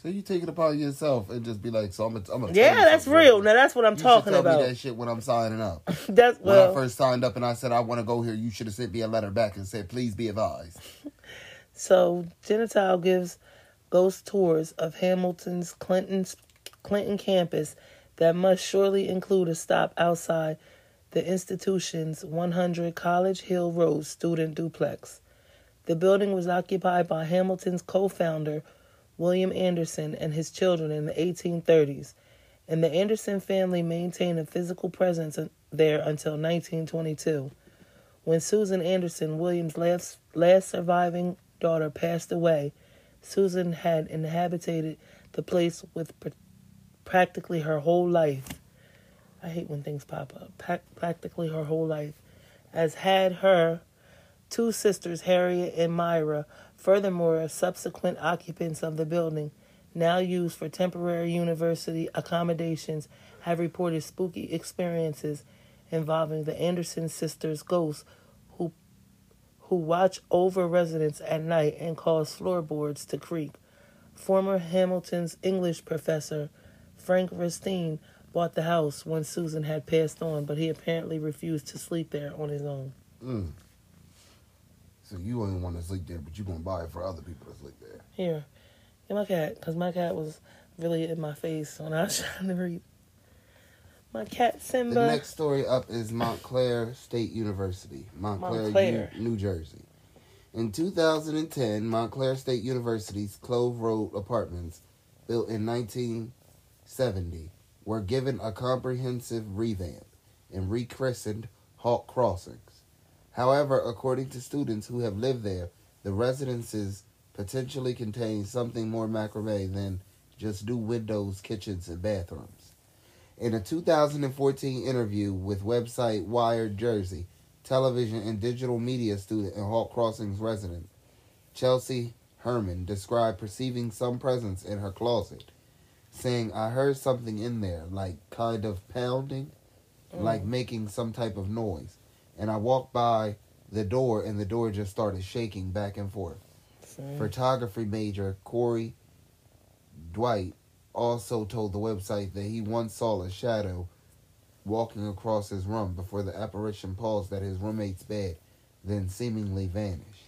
So you take it upon yourself and just be like, so I'm a, I'm a yeah, that's real. Now that's what I'm you talking tell about. Tell me that shit when I'm signing up. That's when well, I first signed up and I said I want to go here. You should have sent me a letter back and said, please be advised. So, Genitile gives ghost tours of Hamilton's Clinton's, Clinton campus that must surely include a stop outside the institution's one hundred College Hill Road student duplex. The building was occupied by Hamilton's co-founder, William Anderson, and his children in the eighteen thirties, and the Anderson family maintained a physical presence there until nineteen twenty-two. When Susan Anderson, William's last, last surviving daughter, passed away, Susan had inhabited the place with pr- practically her whole life. I hate when things pop up. Pa- practically her whole life. As had her two sisters, Harriet and Myra. Furthermore, subsequent occupants of the building, now used for temporary university accommodations, have reported spooky experiences involving the Anderson sisters' ghosts, who who watch over residents at night and cause floorboards to creak. Former Hamilton's English professor, Frank Ristine, bought the house when Susan had passed on, but he apparently refused to sleep there on his own. Mm. So you only want to sleep there, but you're going to buy it for other people to sleep there. Here. Get my cat, because my cat was really in my face when I was trying to read. My cat, Simba. The next story up is Montclair State University, Montclair, Montclair. U- New Jersey. In two thousand ten, Montclair State University's Clove Road apartments, built in nineteen seventy, were given a comprehensive revamp and rechristened Hawk Crossings. However, according to students who have lived there, the residences potentially contain something more macrame than just new windows, kitchens, and bathrooms. In a two thousand fourteen interview with website Wired Jersey, television and digital media student and Hawk Crossings resident Chelsea Herman described perceiving some presence in her closet, saying, "I heard something in there, like kind of pounding, mm. like making some type of noise. And I walked by the door and the door just started shaking back and forth." Same. Photography major Corey Dwight also told the website that he once saw a shadow walking across his room before the apparition paused at his roommate's bed, then seemingly vanished.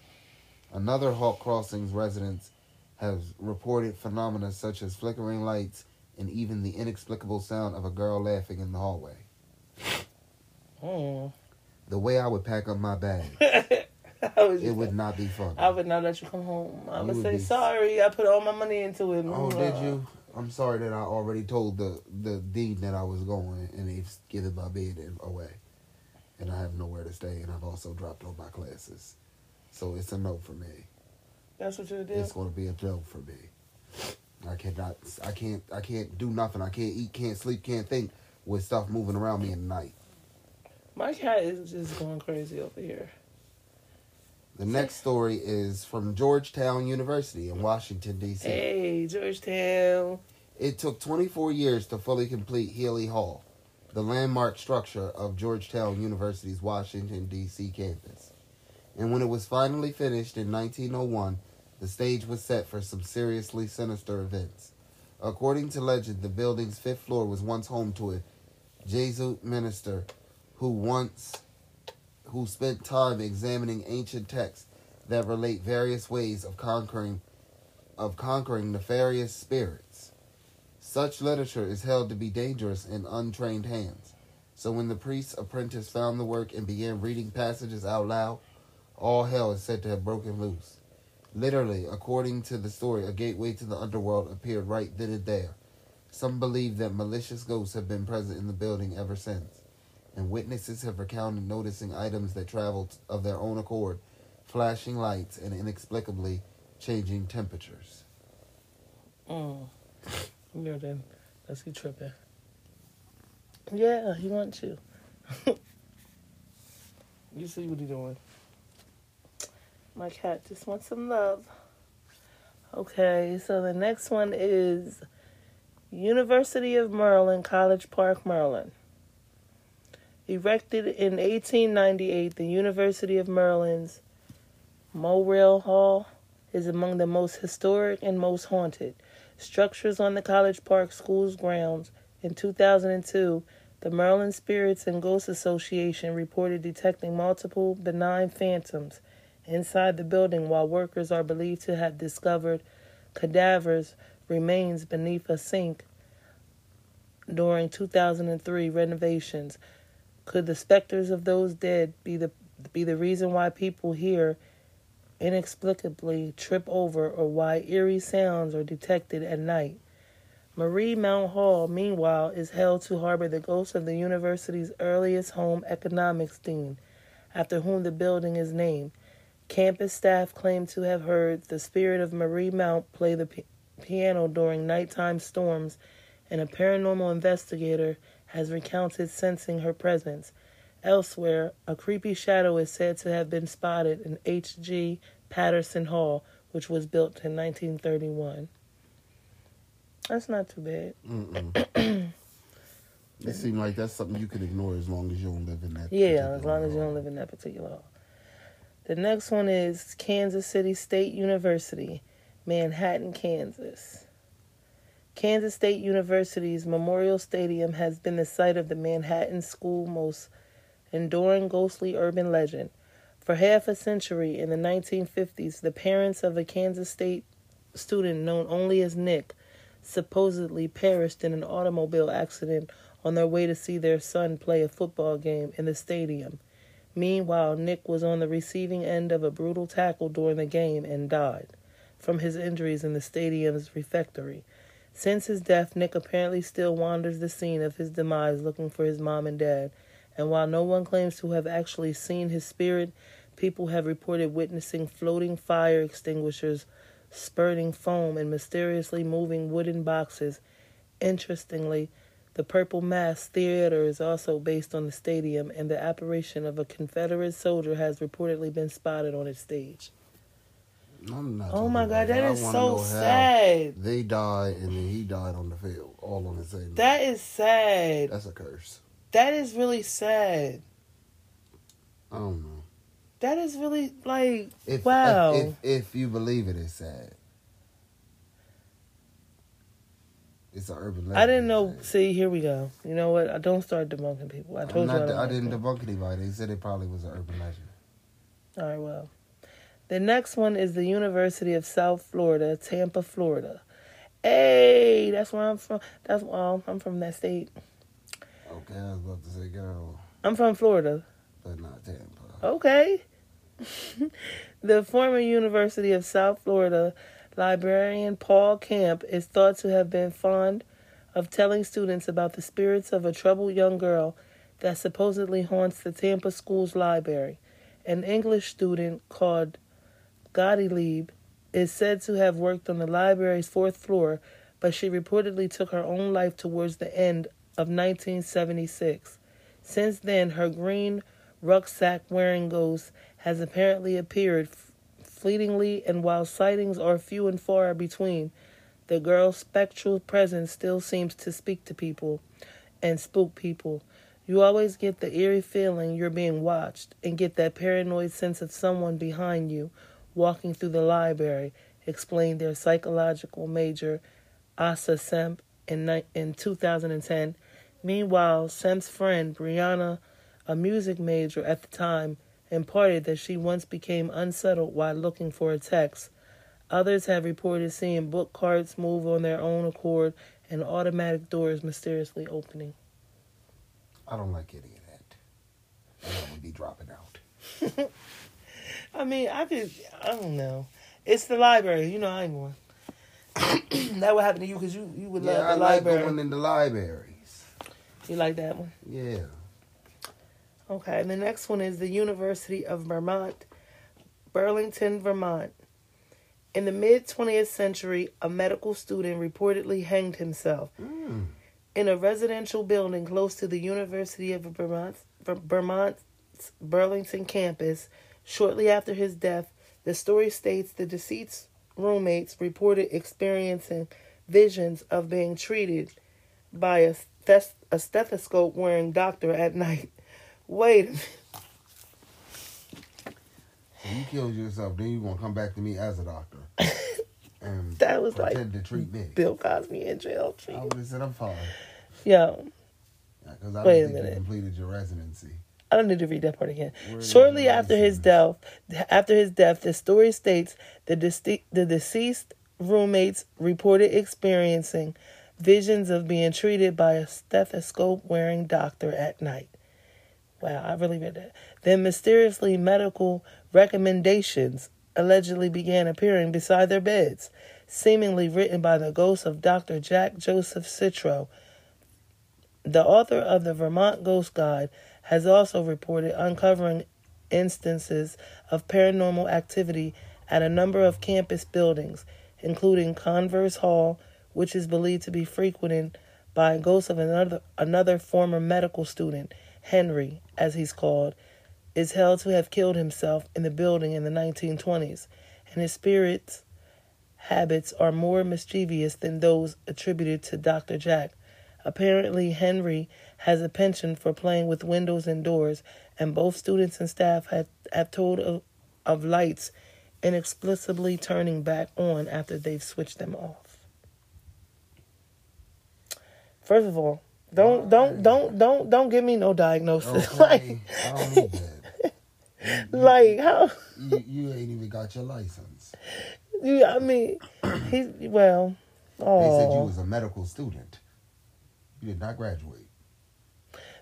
Another Hawk Crossings residents have reported phenomena such as flickering lights and even the inexplicable sound of a girl laughing in the hallway. Oh. The way I would pack up my bag, would it would say, not be fun. I would not let you come home. I would, would say, be... sorry, I put all my money into it. Oh, did you? I'm sorry that I already told the, the dean that I was going, and they've given my bed away. And I have nowhere to stay, and I've also dropped all my classes. So it's a no for me. That's what you did? It's going to be a no for me. I cannot, I can't, I can't do nothing. I can't eat, can't sleep, can't think with stuff moving around me at night. My cat is just going crazy over here. The next story is from Georgetown University in Washington, D C Hey, Georgetown. It took twenty-four years to fully complete Healy Hall, the landmark structure of Georgetown University's Washington, D C campus. And when it was finally finished in nineteen oh one, the stage was set for some seriously sinister events. According to legend, the building's fifth floor was once home to a Jesuit minister who once... who spent time examining ancient texts that relate various ways of conquering of conquering nefarious spirits. Such literature is held to be dangerous in untrained hands. So when the priest's apprentice found the work and began reading passages out loud, all hell is said to have broken loose. Literally, according to the story, a gateway to the underworld appeared right then and there. Some believe that malicious ghosts have been present in the building ever since. And witnesses have recounted noticing items that traveled of their own accord, flashing lights, and inexplicably changing temperatures. Mm. You're done. Let's keep tripping. Yeah, he wants you. You see what he's doing. My cat just wants some love. Okay, so the next one is University of Maryland, College Park, Maryland. Erected in eighteen ninety-eight, the University of Maryland's Morrill Hall is among the most historic and most haunted structures on the College Park School's grounds. In two thousand two, the Maryland Spirits and Ghosts Association reported detecting multiple benign phantoms inside the building, while workers are believed to have discovered cadavers remains beneath a sink during two thousand three renovations. Could the specters of those dead be the be the reason why people here inexplicably trip over, or why eerie sounds are detected at night? Marie Mount Hall, meanwhile, is held to harbor the ghost of the university's earliest home economics dean, after whom the building is named. Campus staff claim to have heard the spirit of Marie Mount play the p- piano during nighttime storms, and a paranormal investigator has recounted sensing her presence. Elsewhere, a creepy shadow is said to have been spotted in H G Patterson Hall, which was built in nineteen thirty-one. That's not too bad. It seems like that's something you can ignore as long as you don't live in that particular hall. Yeah, as long as you don't live in that particular hall. The next one is Kansas City State University, Manhattan, Kansas. Kansas State University's Memorial Stadium has been the site of the Manhattan School's most enduring ghostly urban legend. For half a century in the nineteen fifties, the parents of a Kansas State student known only as Nick supposedly perished in an automobile accident on their way to see their son play a football game in the stadium. Meanwhile, Nick was on the receiving end of a brutal tackle during the game and died from his injuries in the stadium's refectory. Since his death, Nick apparently still wanders the scene of his demise looking for his mom and dad. And while no one claims to have actually seen his spirit, people have reported witnessing floating fire extinguishers, spurting foam, and mysteriously moving wooden boxes. Interestingly, the Purple Mass Theater is also based on the stadium, and the apparition of a Confederate soldier has reportedly been spotted on its stage. I'm not oh my God, that, that is so sad. They died, and then he died on the field, all on the same. That is sad. That's a curse. That is really sad. I don't know. That is really, like, if, wow. If, if, if you believe it, it's sad. It's an urban legend. I didn't know. See, here we go. You know what? I don't start debunking people. I told I'm not, you I, don't I didn't people. debunk anybody. They said it probably was an urban legend. All right, well. The next one is the University of South Florida, Tampa, Florida. Hey, that's where I'm from. That's well, I'm from that state. Okay, I was about to say, girl. I'm from Florida. But not Tampa. Okay. The former University of South Florida librarian Paul Camp is thought to have been fond of telling students about the spirits of a troubled young girl that supposedly haunts the Tampa school's library. An English student called Gottlieb is said to have worked on the library's fourth floor, but she reportedly took her own life towards the end of nineteen seventy-six. Since then, her green rucksack-wearing ghost has apparently appeared fleetingly, and while sightings are few and far between, the girl's spectral presence still seems to speak to people and spook people. You always get the eerie feeling you're being watched and get that paranoid sense of someone behind you walking through the library, explained their psychological major, Asa Semp, in in two thousand ten. Meanwhile, Semp's friend, Brianna, a music major at the time, imparted that she once became unsettled while looking for a text. Others have reported seeing book carts move on their own accord and automatic doors mysteriously opening. I don't like any of that. I would be dropping out. I mean, I could, I don't know. It's the library. You know, I ain't one. That would happen to you because you, you would yeah, love the I library. Yeah, I like going in the libraries. You like that one? Yeah. Okay, and the next one is the University of Vermont, Burlington, Vermont. In the mid-twentieth century, a medical student reportedly hanged himself mm. in a residential building close to the University of Vermont's, Vermont's Burlington campus. Shortly after his death, the story states the deceased's roommates reported experiencing visions of being treated by a, steth- a stethoscope-wearing doctor at night. Wait a minute. When you killed yourself, then you're going to come back to me as a doctor. And that was pretend like to treat me. Bill Cosby in jail. Treat. I would have said, I'm fine. Yo. Because yeah, I wait don't a think minute. You completed your residency. I don't need to read that part again. Where Shortly after his death, after his death, the story states the, de- the deceased roommates reported experiencing visions of being treated by a stethoscope-wearing doctor at night. Wow, I really read that. Then mysteriously, medical recommendations allegedly began appearing beside their beds, seemingly written by the ghost of Doctor Jack Joseph Citro. The author of the Vermont Ghost Guide has also reported uncovering instances of paranormal activity at a number of campus buildings, including Converse Hall, which is believed to be frequented by ghosts of another another former medical student, Henry, as he's called, is held to have killed himself in the building in the nineteen twenties, and his spirit's habits are more mischievous than those attributed to Doctor Jack. Apparently, Henry has a penchant for playing with windows and doors, and both students and staff have, have told of, of lights inexplicably turning back on after they've switched them off. First of all, don't don't don't don't don't give me no diagnosis. Okay. Like, I don't need that. You, like how you, you ain't even got your license. You, I mean, he well. Oh. They said you was a medical student. You did not graduate.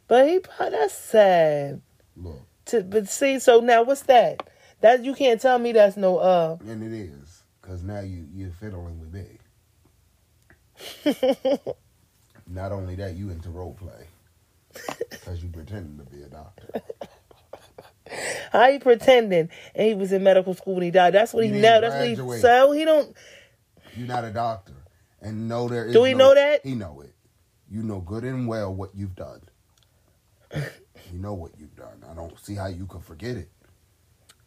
But he, that's sad. Look. To, but see, so now what's that? That you can't tell me that's no uh. And it is, cause now you you're fiddling with me. Not only that, you into role play, cause you pretending to be a doctor. How he pretending? And he was in medical school when he died. That's what you he now. That's graduate. What he. So he don't. You're not a doctor, and no, there is. Do we no, know that? He know it. You know good and well what you've done. You know what you've done. I don't see how you could forget it.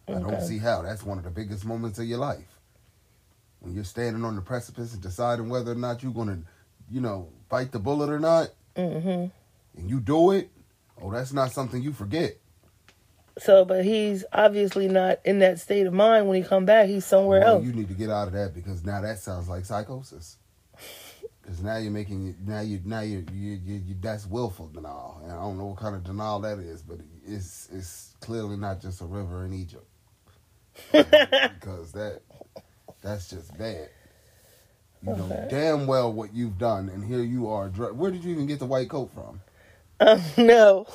Okay. I don't see how. That's one of the biggest moments of your life. When you're standing on the precipice and deciding whether or not you're going to, you know, bite the bullet or not. Mm-hmm. And you do it. Oh, that's not something you forget. So, but he's obviously not in that state of mind when he come back. He's somewhere well, else. You need to get out of that because now that sounds like psychosis. Because now you're making now you now you you you that's willful denial, and I don't know what kind of denial that is, but it's it's clearly not just a river in Egypt, because that that's just bad. You okay. know damn well what you've done, and here you are. Where did you even get the white coat from? Um, no,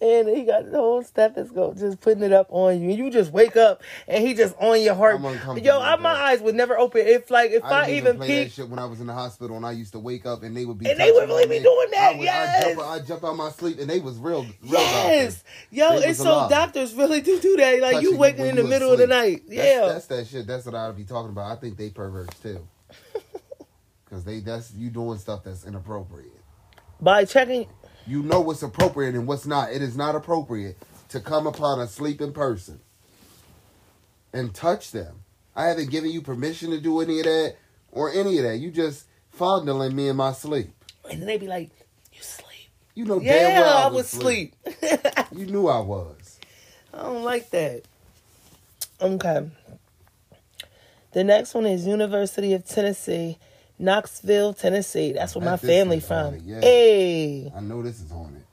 and he got the whole stethoscope just putting it up on you, and you just wake up, and he just on your heart. I'm Yo, I, my eyes would never open if like if I, I even peek. That shit when I was in the hospital, and I used to wake up, and they would be and they would really be doing that. I would, yes, I jump, I jump out of my sleep, and they was real. real yes, yo, and so alive. Doctors really do do that. Like touching you waking in the middle asleep. Of the night. That's, yeah, that's that shit. That's what I would be talking about. I think they perverts too, because they that's you doing stuff that's inappropriate by checking. You know what's appropriate and what's not. It is not appropriate to come upon a sleeping person and touch them. I haven't given you permission to do any of that or any of that. You just fondling me in my sleep. And they be like, you sleep. You know yeah, damn well I, I was sleep. sleep. You knew I was. I don't like that. Okay. The next one is University of Tennessee. Knoxville, Tennessee. That's where my family from. Yeah. Hey. I know this is on it.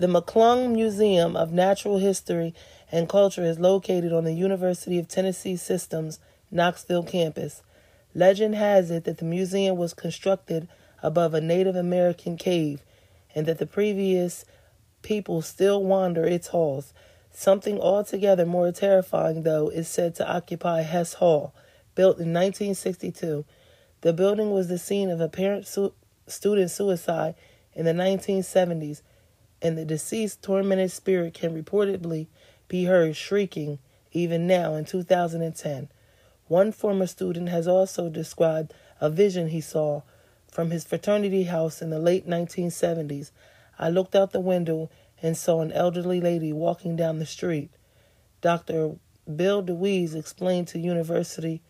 The McClung Museum of Natural History and Culture is located on the University of Tennessee System's Knoxville campus. Legend has it that the museum was constructed above a Native American cave and that the previous people still wander its halls. Something altogether more terrifying, though, is said to occupy Hess Hall, built in nineteen sixty-two. The building was the scene of apparent su- student suicide in the nineteen seventies, and the deceased tormented spirit can reportedly be heard shrieking even now in two thousand ten. One former student has also described a vision he saw from his fraternity house in the late nineteen seventies. I looked out the window and saw an elderly lady walking down the street. Doctor Bill DeWeese explained to university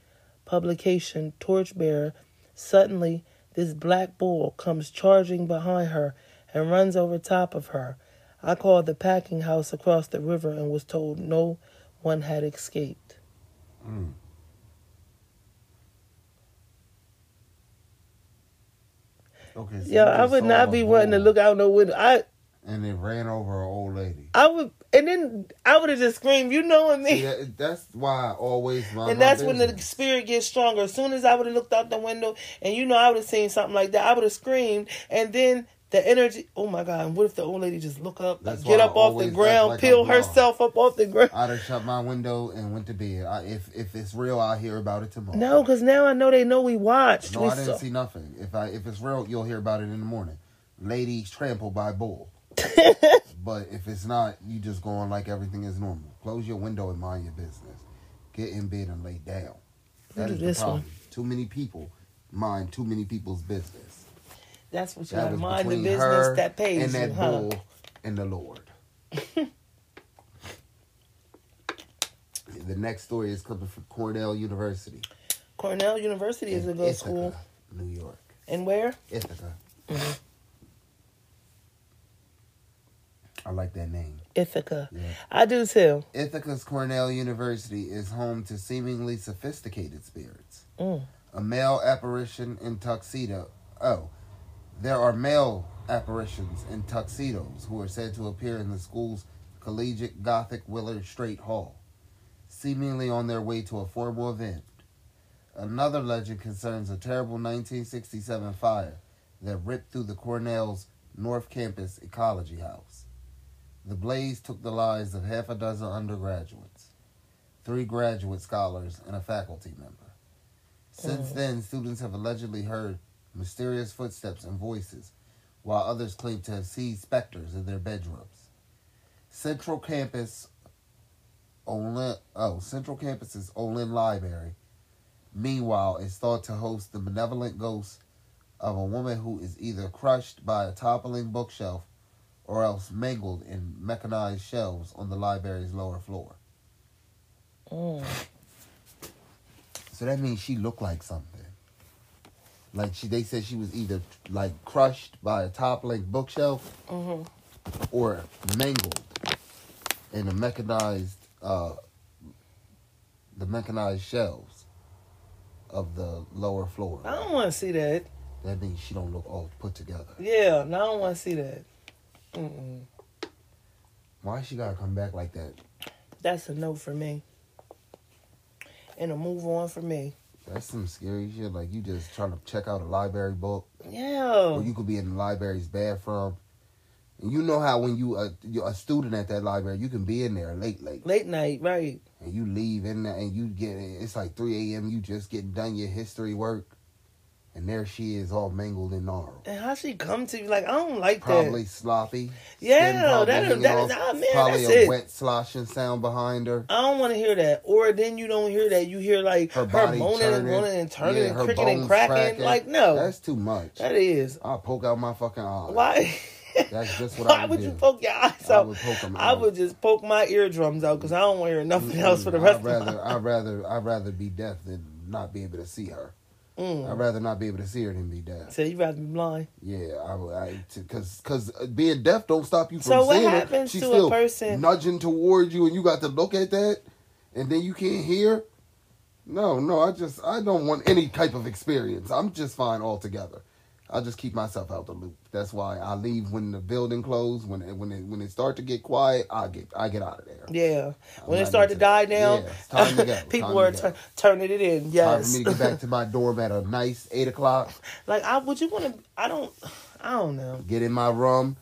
publication Torchbearer, suddenly this black bull comes charging behind her and runs over top of her. I called the packing house across the river and was told no one had escaped. Mm. Okay, so yeah, I would not be wanting to look out no window. I and it ran over an old lady. I would. And then I would have just screamed, you know what I mean? Yeah, that's why I always mind. And that's when the spirit gets stronger. As soon as I would have looked out the window and, you know, I would have seen something like that, I would have screamed. And then the energy, oh, my God, and what if the old lady just look up, like, get up off the ground, like peel herself up off the ground? I'd have shut my window and went to bed. I, if if it's real, I'll hear about it tomorrow. No, because now I know they know we watched. No, we I didn't saw. see nothing. If I If it's real, you'll hear about it in the morning. Ladies trampled by bull. But if it's not, you just go on like everything is normal. Close your window and mind your business. Get in bed and lay down. That is the problem. One. Too many people mind too many people's business. That's what you that gotta mind the business that pays and that you, huh? Bull and the Lord. The next story is coming from Cornell University. Cornell University in is a good Ithaca, school. New York. And where? Ithaca. Mm-hmm. I like that name. Ithaca. Yeah. I do too. Ithaca's Cornell University is home to seemingly sophisticated spirits. Mm. A male apparition in tuxedo. Oh, there are male apparitions in tuxedos who are said to appear in the school's collegiate Gothic Willard Straight Hall, seemingly on their way to a formal event. Another legend concerns a terrible nineteen sixty-seven fire that ripped through the Cornell's North Campus Ecology House. The blaze took the lives of half a dozen undergraduates, three graduate scholars, and a faculty member. Since then, students have allegedly heard mysterious footsteps and voices, while others claim to have seen specters in their bedrooms. Central Campus, Olin, oh, Central Campus's Olin Library, meanwhile, is thought to host the malevolent ghost of a woman who is either crushed by a toppling bookshelf or else mangled in mechanized shelves on the library's lower floor. Mm. So that means she looked like something. Like she, they said she was either like crushed by a toppling bookshelf, mm-hmm, or mangled in the mechanized, uh, the mechanized shelves of the lower floor. I don't want to see that. That means she don't look all put together. Yeah, no, I don't want to see that. Mm-mm. Why she gotta come back like that? That's a no for me. And a move on for me. That's some scary shit. Like you just trying to check out a library book. Yeah. Or you could be in the library's bathroom. And you know how when you uh, you're a student at that library, you can be in there late, late, late night, right? And you leave in there, and you get it's like three a.m. You just getting done your history work. And there she is, all mangled and gnarled. And how she come to you? Like, I don't like probably that. Probably sloppy. Yeah, probably that is, that is, oh, man, probably that's a it. Wet sloshing sound behind her. I don't want to hear that. Or then you don't hear that. You hear, like, her, her moaning turning, and moaning and turning, yeah, and cricking and cracking. cracking. Like, no. That's too much. That is. I'll poke out my fucking eye. Why? That's just what Why I would, would do. Why would you poke your eyes out? I would poke them out. I would just poke my eardrums out because I don't want to hear nothing mm-hmm. else for the rest I'd rather, of my life. I'd rather, I'd rather be deaf than not be able to see her. Mm. I'd rather not be able to see her than be deaf. So you'd rather be blind? Yeah, I would. Because being deaf don't stop you from so seeing it. So what happens it. She's to still a person nudging towards you, and you got to look at that, and then you can't hear? No, no, I just, I don't want any type of experience. I'm just fine altogether. I just keep myself out the loop. That's why I leave when the building closes. When it, when it, when it start to get quiet, I get I get out of there. Yeah, I'm when it start to die down, yeah, it's time to go. People are t- turning it in. Yes, time for me to get back to my dorm at a nice eight o'clock. Like I would you want to? I don't. I don't know. Get in my room,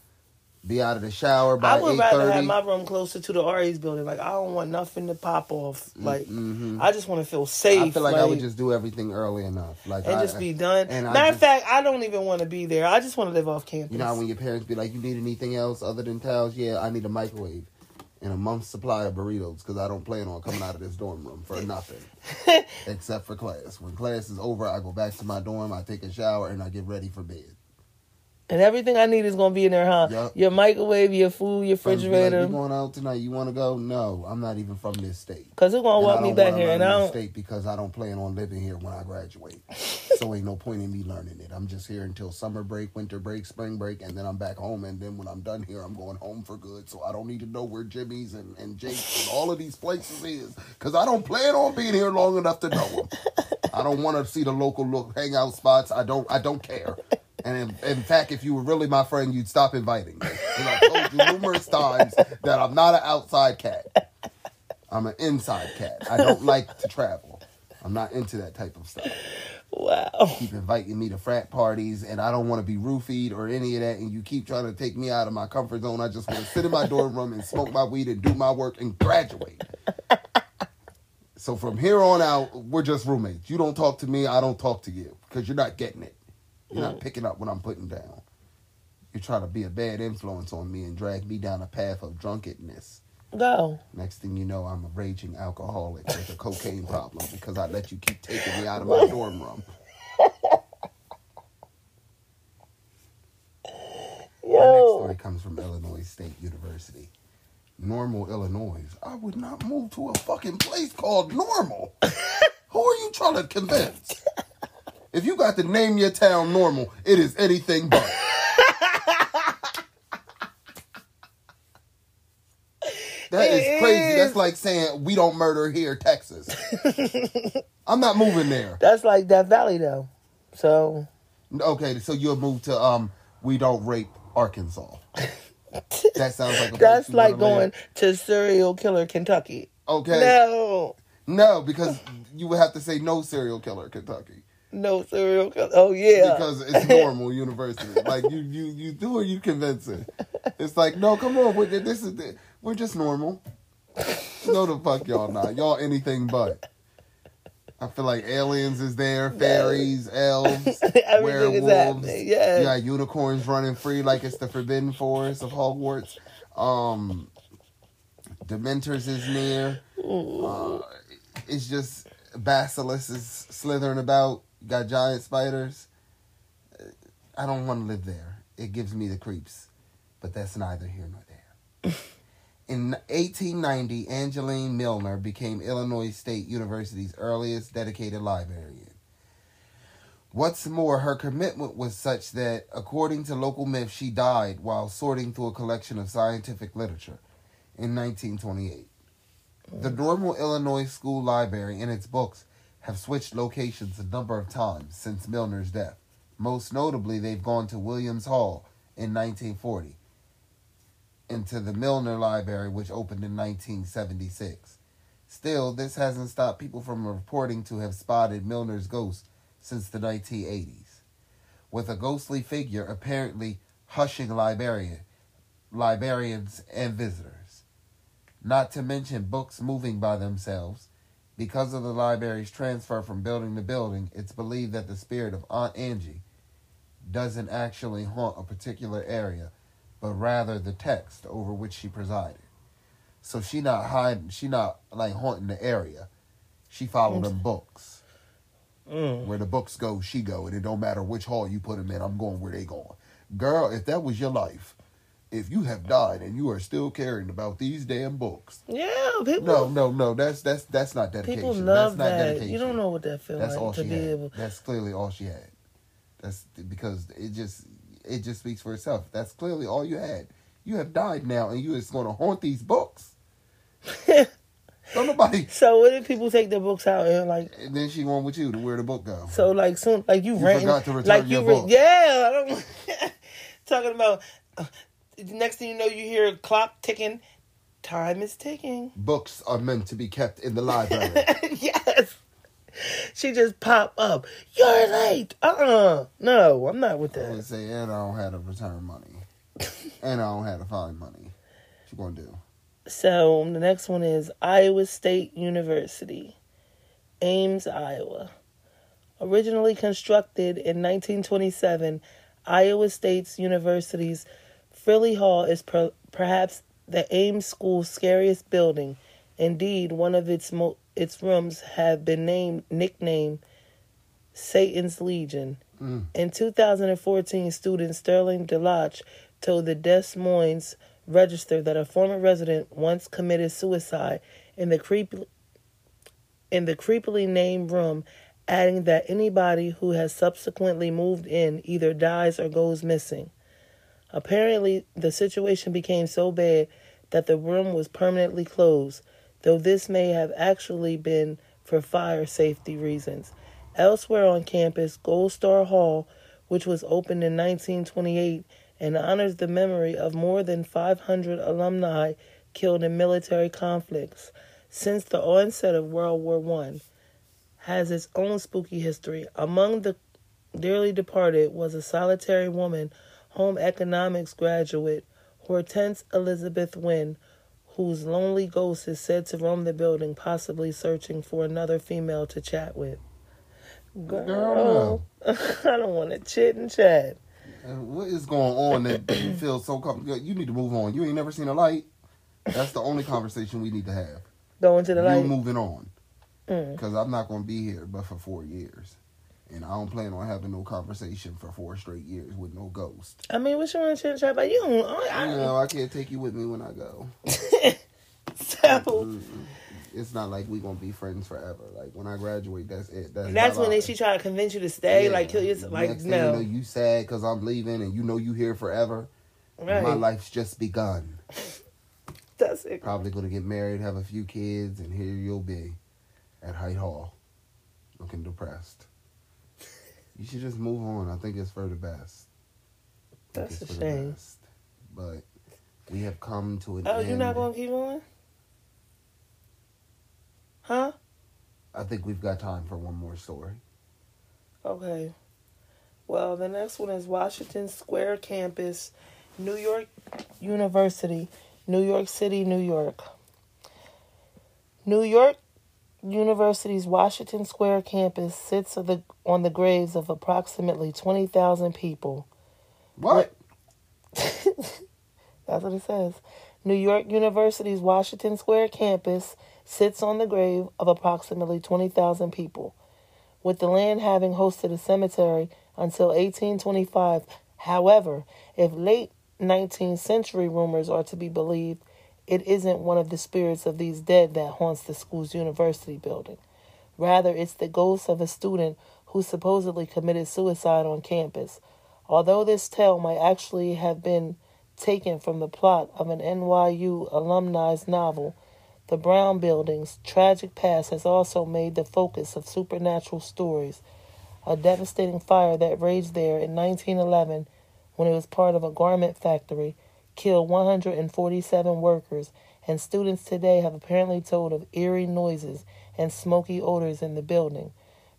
be out of the shower by eight thirty. I would rather have my room closer to the R A's building. Like I don't want nothing to pop off. Like mm-hmm. I just want to feel safe. I feel like, like I would just do everything early enough. Like and I, just be done. And Matter of fact, I don't even want to be there. I just want to live off campus. You know when your parents be like, "You need anything else other than towels?" Yeah, I need a microwave and a month's supply of burritos because I don't plan on coming out of this dorm room for nothing except for class. When class is over, I go back to my dorm. I take a shower and I get ready for bed. And everything I need is going to be in there, huh? Yep. Your microwave, your food, your refrigerator. Like, you going out tonight? You want to go? No, I'm not even from this state. Because it's going to walk me back here. And I don't state because I don't plan on living here when I graduate. So ain't no point in me learning it. I'm just here until summer break, winter break, spring break, and then I'm back home. And then when I'm done here, I'm going home for good. So I don't need to know where Jimmy's and, and Jake's and all of these places is. Because I don't plan on being here long enough to know them. I don't want to see the local look, hangout spots. I don't. I don't care. And in, in fact, if you were really my friend, you'd stop inviting me. Because I told you numerous times that I'm not an outside cat. I'm an inside cat. I don't like to travel. I'm not into that type of stuff. Wow. You keep inviting me to frat parties, and I don't want to be roofied or any of that, and you keep trying to take me out of my comfort zone. I just want to sit in my dorm room and smoke my weed and do my work and graduate. So from here on out, we're just roommates. You don't talk to me, I don't talk to you, because you're not getting it. You're not picking up what I'm putting down. you're trying to be a bad influence on me and drag me down a path of drunkenness. No. Next thing you know, I'm a raging alcoholic with a cocaine problem because I let you keep taking me out of my dorm room. Yo. My next story comes from Illinois State University. Normal, Illinois. I would not move to a fucking place called Normal. Who are you trying to convince? If you got to name your town Normal, it is anything but. That is crazy. That's like saying we don't murder here, Texas. I'm not moving there. That's like Death Valley, though. So. Okay, so you'll move to um, we don't rape Arkansas. That sounds like a that's like going to serial killer Kentucky. Okay. No. No, because you would have to say no serial killer Kentucky. No serial killer. Oh yeah. Because it's Normal University. Like you, you, you do or you convincing. It's like no, come on, we're, this is. The, We're just normal. No the fuck y'all not. Y'all anything but. I feel like aliens is there, fairies, elves, werewolves. Yeah. You got unicorns running free like it's the Forbidden Forest of Hogwarts. Um, Dementors is near. Uh, it's just basilisk is slithering about. You got giant spiders. I don't want to live there. It gives me the creeps. But that's neither here nor there. In eighteen ninety, Angeline Milner became Illinois State University's earliest dedicated librarian. What's more, her commitment was such that, according to local myth, she died while sorting through a collection of scientific literature in nineteen twenty-eight. The Normal Illinois School Library and its books have switched locations a number of times since Milner's death. Most notably, they've gone to Williams Hall in nineteen forty. Into the Milner Library, which opened in nineteen seventy-six. Still, this hasn't stopped people from reporting to have spotted Milner's ghost since the nineteen eighties, with a ghostly figure apparently hushing librarian, librarians and visitors. Not to mention books moving by themselves. Because of the library's transfer from building to building, it's believed that the spirit of Aunt Angie doesn't actually haunt a particular area, but rather the text over which she presided. So she not hiding, she not like haunting the area. She followed them books. Mm. Where the books go, she go. And it don't matter which hall you put them in, I'm going where they going. Girl, if that was your life, if you have died and you are still caring about these damn books. Yeah, people. No, no, no, that's that's that's not dedication. People love that's not that. Dedication. You don't know what that feels like all to she be had. Able. That's clearly all she had. That's because it just... It just speaks for itself. That's clearly all you had. You have died now, and you is going to haunt these books. So nobody. So what if people take their books out and like? And then she went with you to where the book go. So like soon, like you, you ran, forgot to return like your you re- book. Yeah, I don't. Talking about uh, next thing you know, you hear a clock ticking. Time is ticking. Books are meant to be kept in the library. Yes. She just pop up. You're late. Uh-uh. No, I'm not with that. I would say, and I don't have to return money. And I don't have to find money. What you going to do? So, the next one is Iowa State University. Ames, Iowa. Originally constructed in nineteen twenty-seven, Iowa State's University's Frilly Hall is per- perhaps the Ames school's scariest building. Indeed, one of its most... Its rooms have been named nicknamed Satan's Legion. Mm. In two thousand fourteen, student Sterling DeLoach told the Des Moines Register that a former resident once committed suicide in the creep in the creepily named room, adding that anybody who has subsequently moved in either dies or goes missing. Apparently, the situation became so bad that the room was permanently closed, though this may have actually been for fire safety reasons. Elsewhere on campus, Gold Star Hall, which was opened in nineteen twenty-eight and honors the memory of more than five hundred alumni killed in military conflicts since the onset of World War One, has its own spooky history. Among the dearly departed was a solitary woman, home economics graduate Hortense Elizabeth Wynn, whose lonely ghost is said to roam the building, possibly searching for another female to chat with. Girl, Girl. I don't want to chit and chat. What is going on that you feel so comfortable? You need to move on. You ain't never seen a light. That's the only conversation we need to have. Going to the you light. You moving on. Because mm. I'm not going to be here but for four years. And I don't plan on having no conversation for four straight years with no ghost. I mean, what's your insurance about you? I don't know. I can't take you with me when I go. So... It's not like we're going to be friends forever. Like, when I graduate, that's it. That's, that's when they, she try to convince you to stay. Yeah. Like, kill you. Like, next no. Thing you know, you sad because I'm leaving and you know you here forever. Right. My life's just begun. That's it. Probably going to get married, have a few kids, and here you'll be at Height Hall looking depressed. You should just move on. I think it's for the best. That's a shame. But we have come to an oh, end. Oh, you're not going to keep on? Huh? I think we've got time for one more story. Okay. Well, the next one is Washington Square Campus, New York University, New York City, New York. New York University's Washington Square Campus sits on the, on the graves of approximately twenty thousand people. What? That's what it says. New York University's Washington Square Campus sits on the grave of approximately twenty thousand people, with the land having hosted a cemetery until eighteen twenty-five. However, if late nineteenth century rumors are to be believed, it isn't one of the spirits of these dead that haunts the school's university building. Rather, it's the ghost of a student who supposedly committed suicide on campus. Although this tale might actually have been taken from the plot of an N Y U alumni's novel, the Brown Building's tragic past has also made the focus of supernatural stories. A devastating fire that raged there in nineteen eleven, when it was part of a garment factory, killed one hundred forty-seven workers, and students today have apparently told of eerie noises and smoky odors in the building.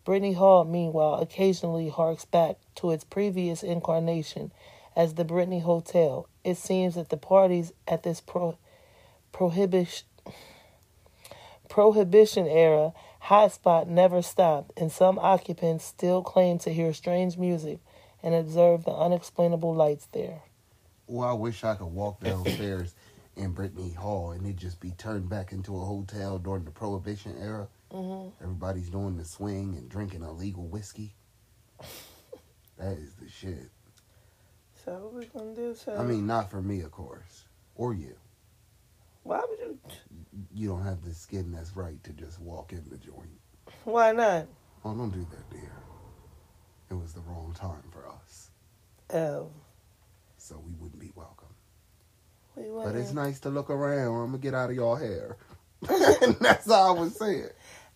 Brittany Hall, meanwhile, occasionally harks back to its previous incarnation as the Brittany Hotel. It seems that the parties at this pro- prohibition... Prohibition era hotspot never stopped, and some occupants still claim to hear strange music and observe the unexplainable lights there. Well, I wish I could walk downstairs in Brittany Hall and it just be turned back into a hotel during the Prohibition era. Mm-hmm. Everybody's doing the swing and drinking illegal whiskey. That is the shit. So what we gonna do? So I mean, not for me, of course, or you. Why would you? You don't have the skin that's right to just walk in the joint. Why not? Oh, don't do that, dear. It was the wrong time for us. Oh. So we wouldn't be welcome. We wouldn't. But it's nice to look around. I'm gonna get out of your hair. And that's all I was saying.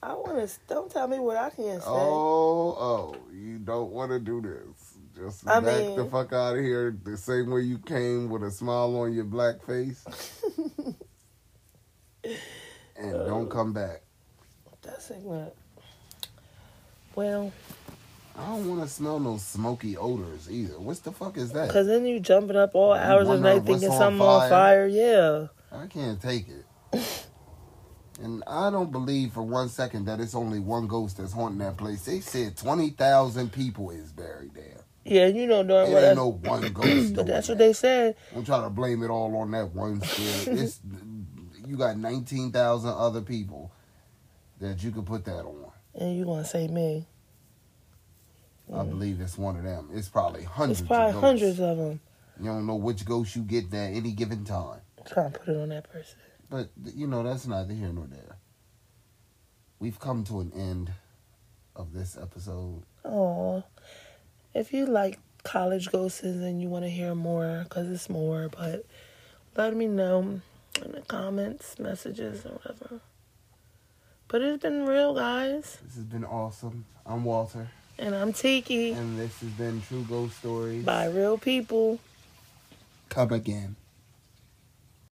I want to. Don't tell me what I can't say. Oh, oh, you don't want to do this. Just I back mean, the fuck out of here the same way you came with a smile on your black face. And don't come back. That's it, man. Well, I don't want to smell no smoky odors either. What the fuck is that? Because then you jumping up all hours of night thinking something on fire. Yeah. I can't take it. And I don't believe for one second that it's only one ghost that's haunting that place. They said twenty thousand people is buried there. Yeah, you know, darn well. There ain't no one ghost. But that's what they said. I'm trying to blame it all on that one spirit. It's... You got nineteen thousand other people that you could put that on. And you going to say me. I mm. believe it's one of them. It's probably hundreds of them. It's probably of hundreds of them. You don't know which ghost you get there any given time. I'm trying to put it on that person. But, you know, that's neither here nor there. We've come to an end of this episode. Aw. If you like college ghosts and you want to hear more, because it's more, but let me know. In the comments, messages, or whatever. But it's been real, guys. This has been awesome. I'm Walter. And I'm Tiki. And this has been True Ghost Stories. By real people. Come again.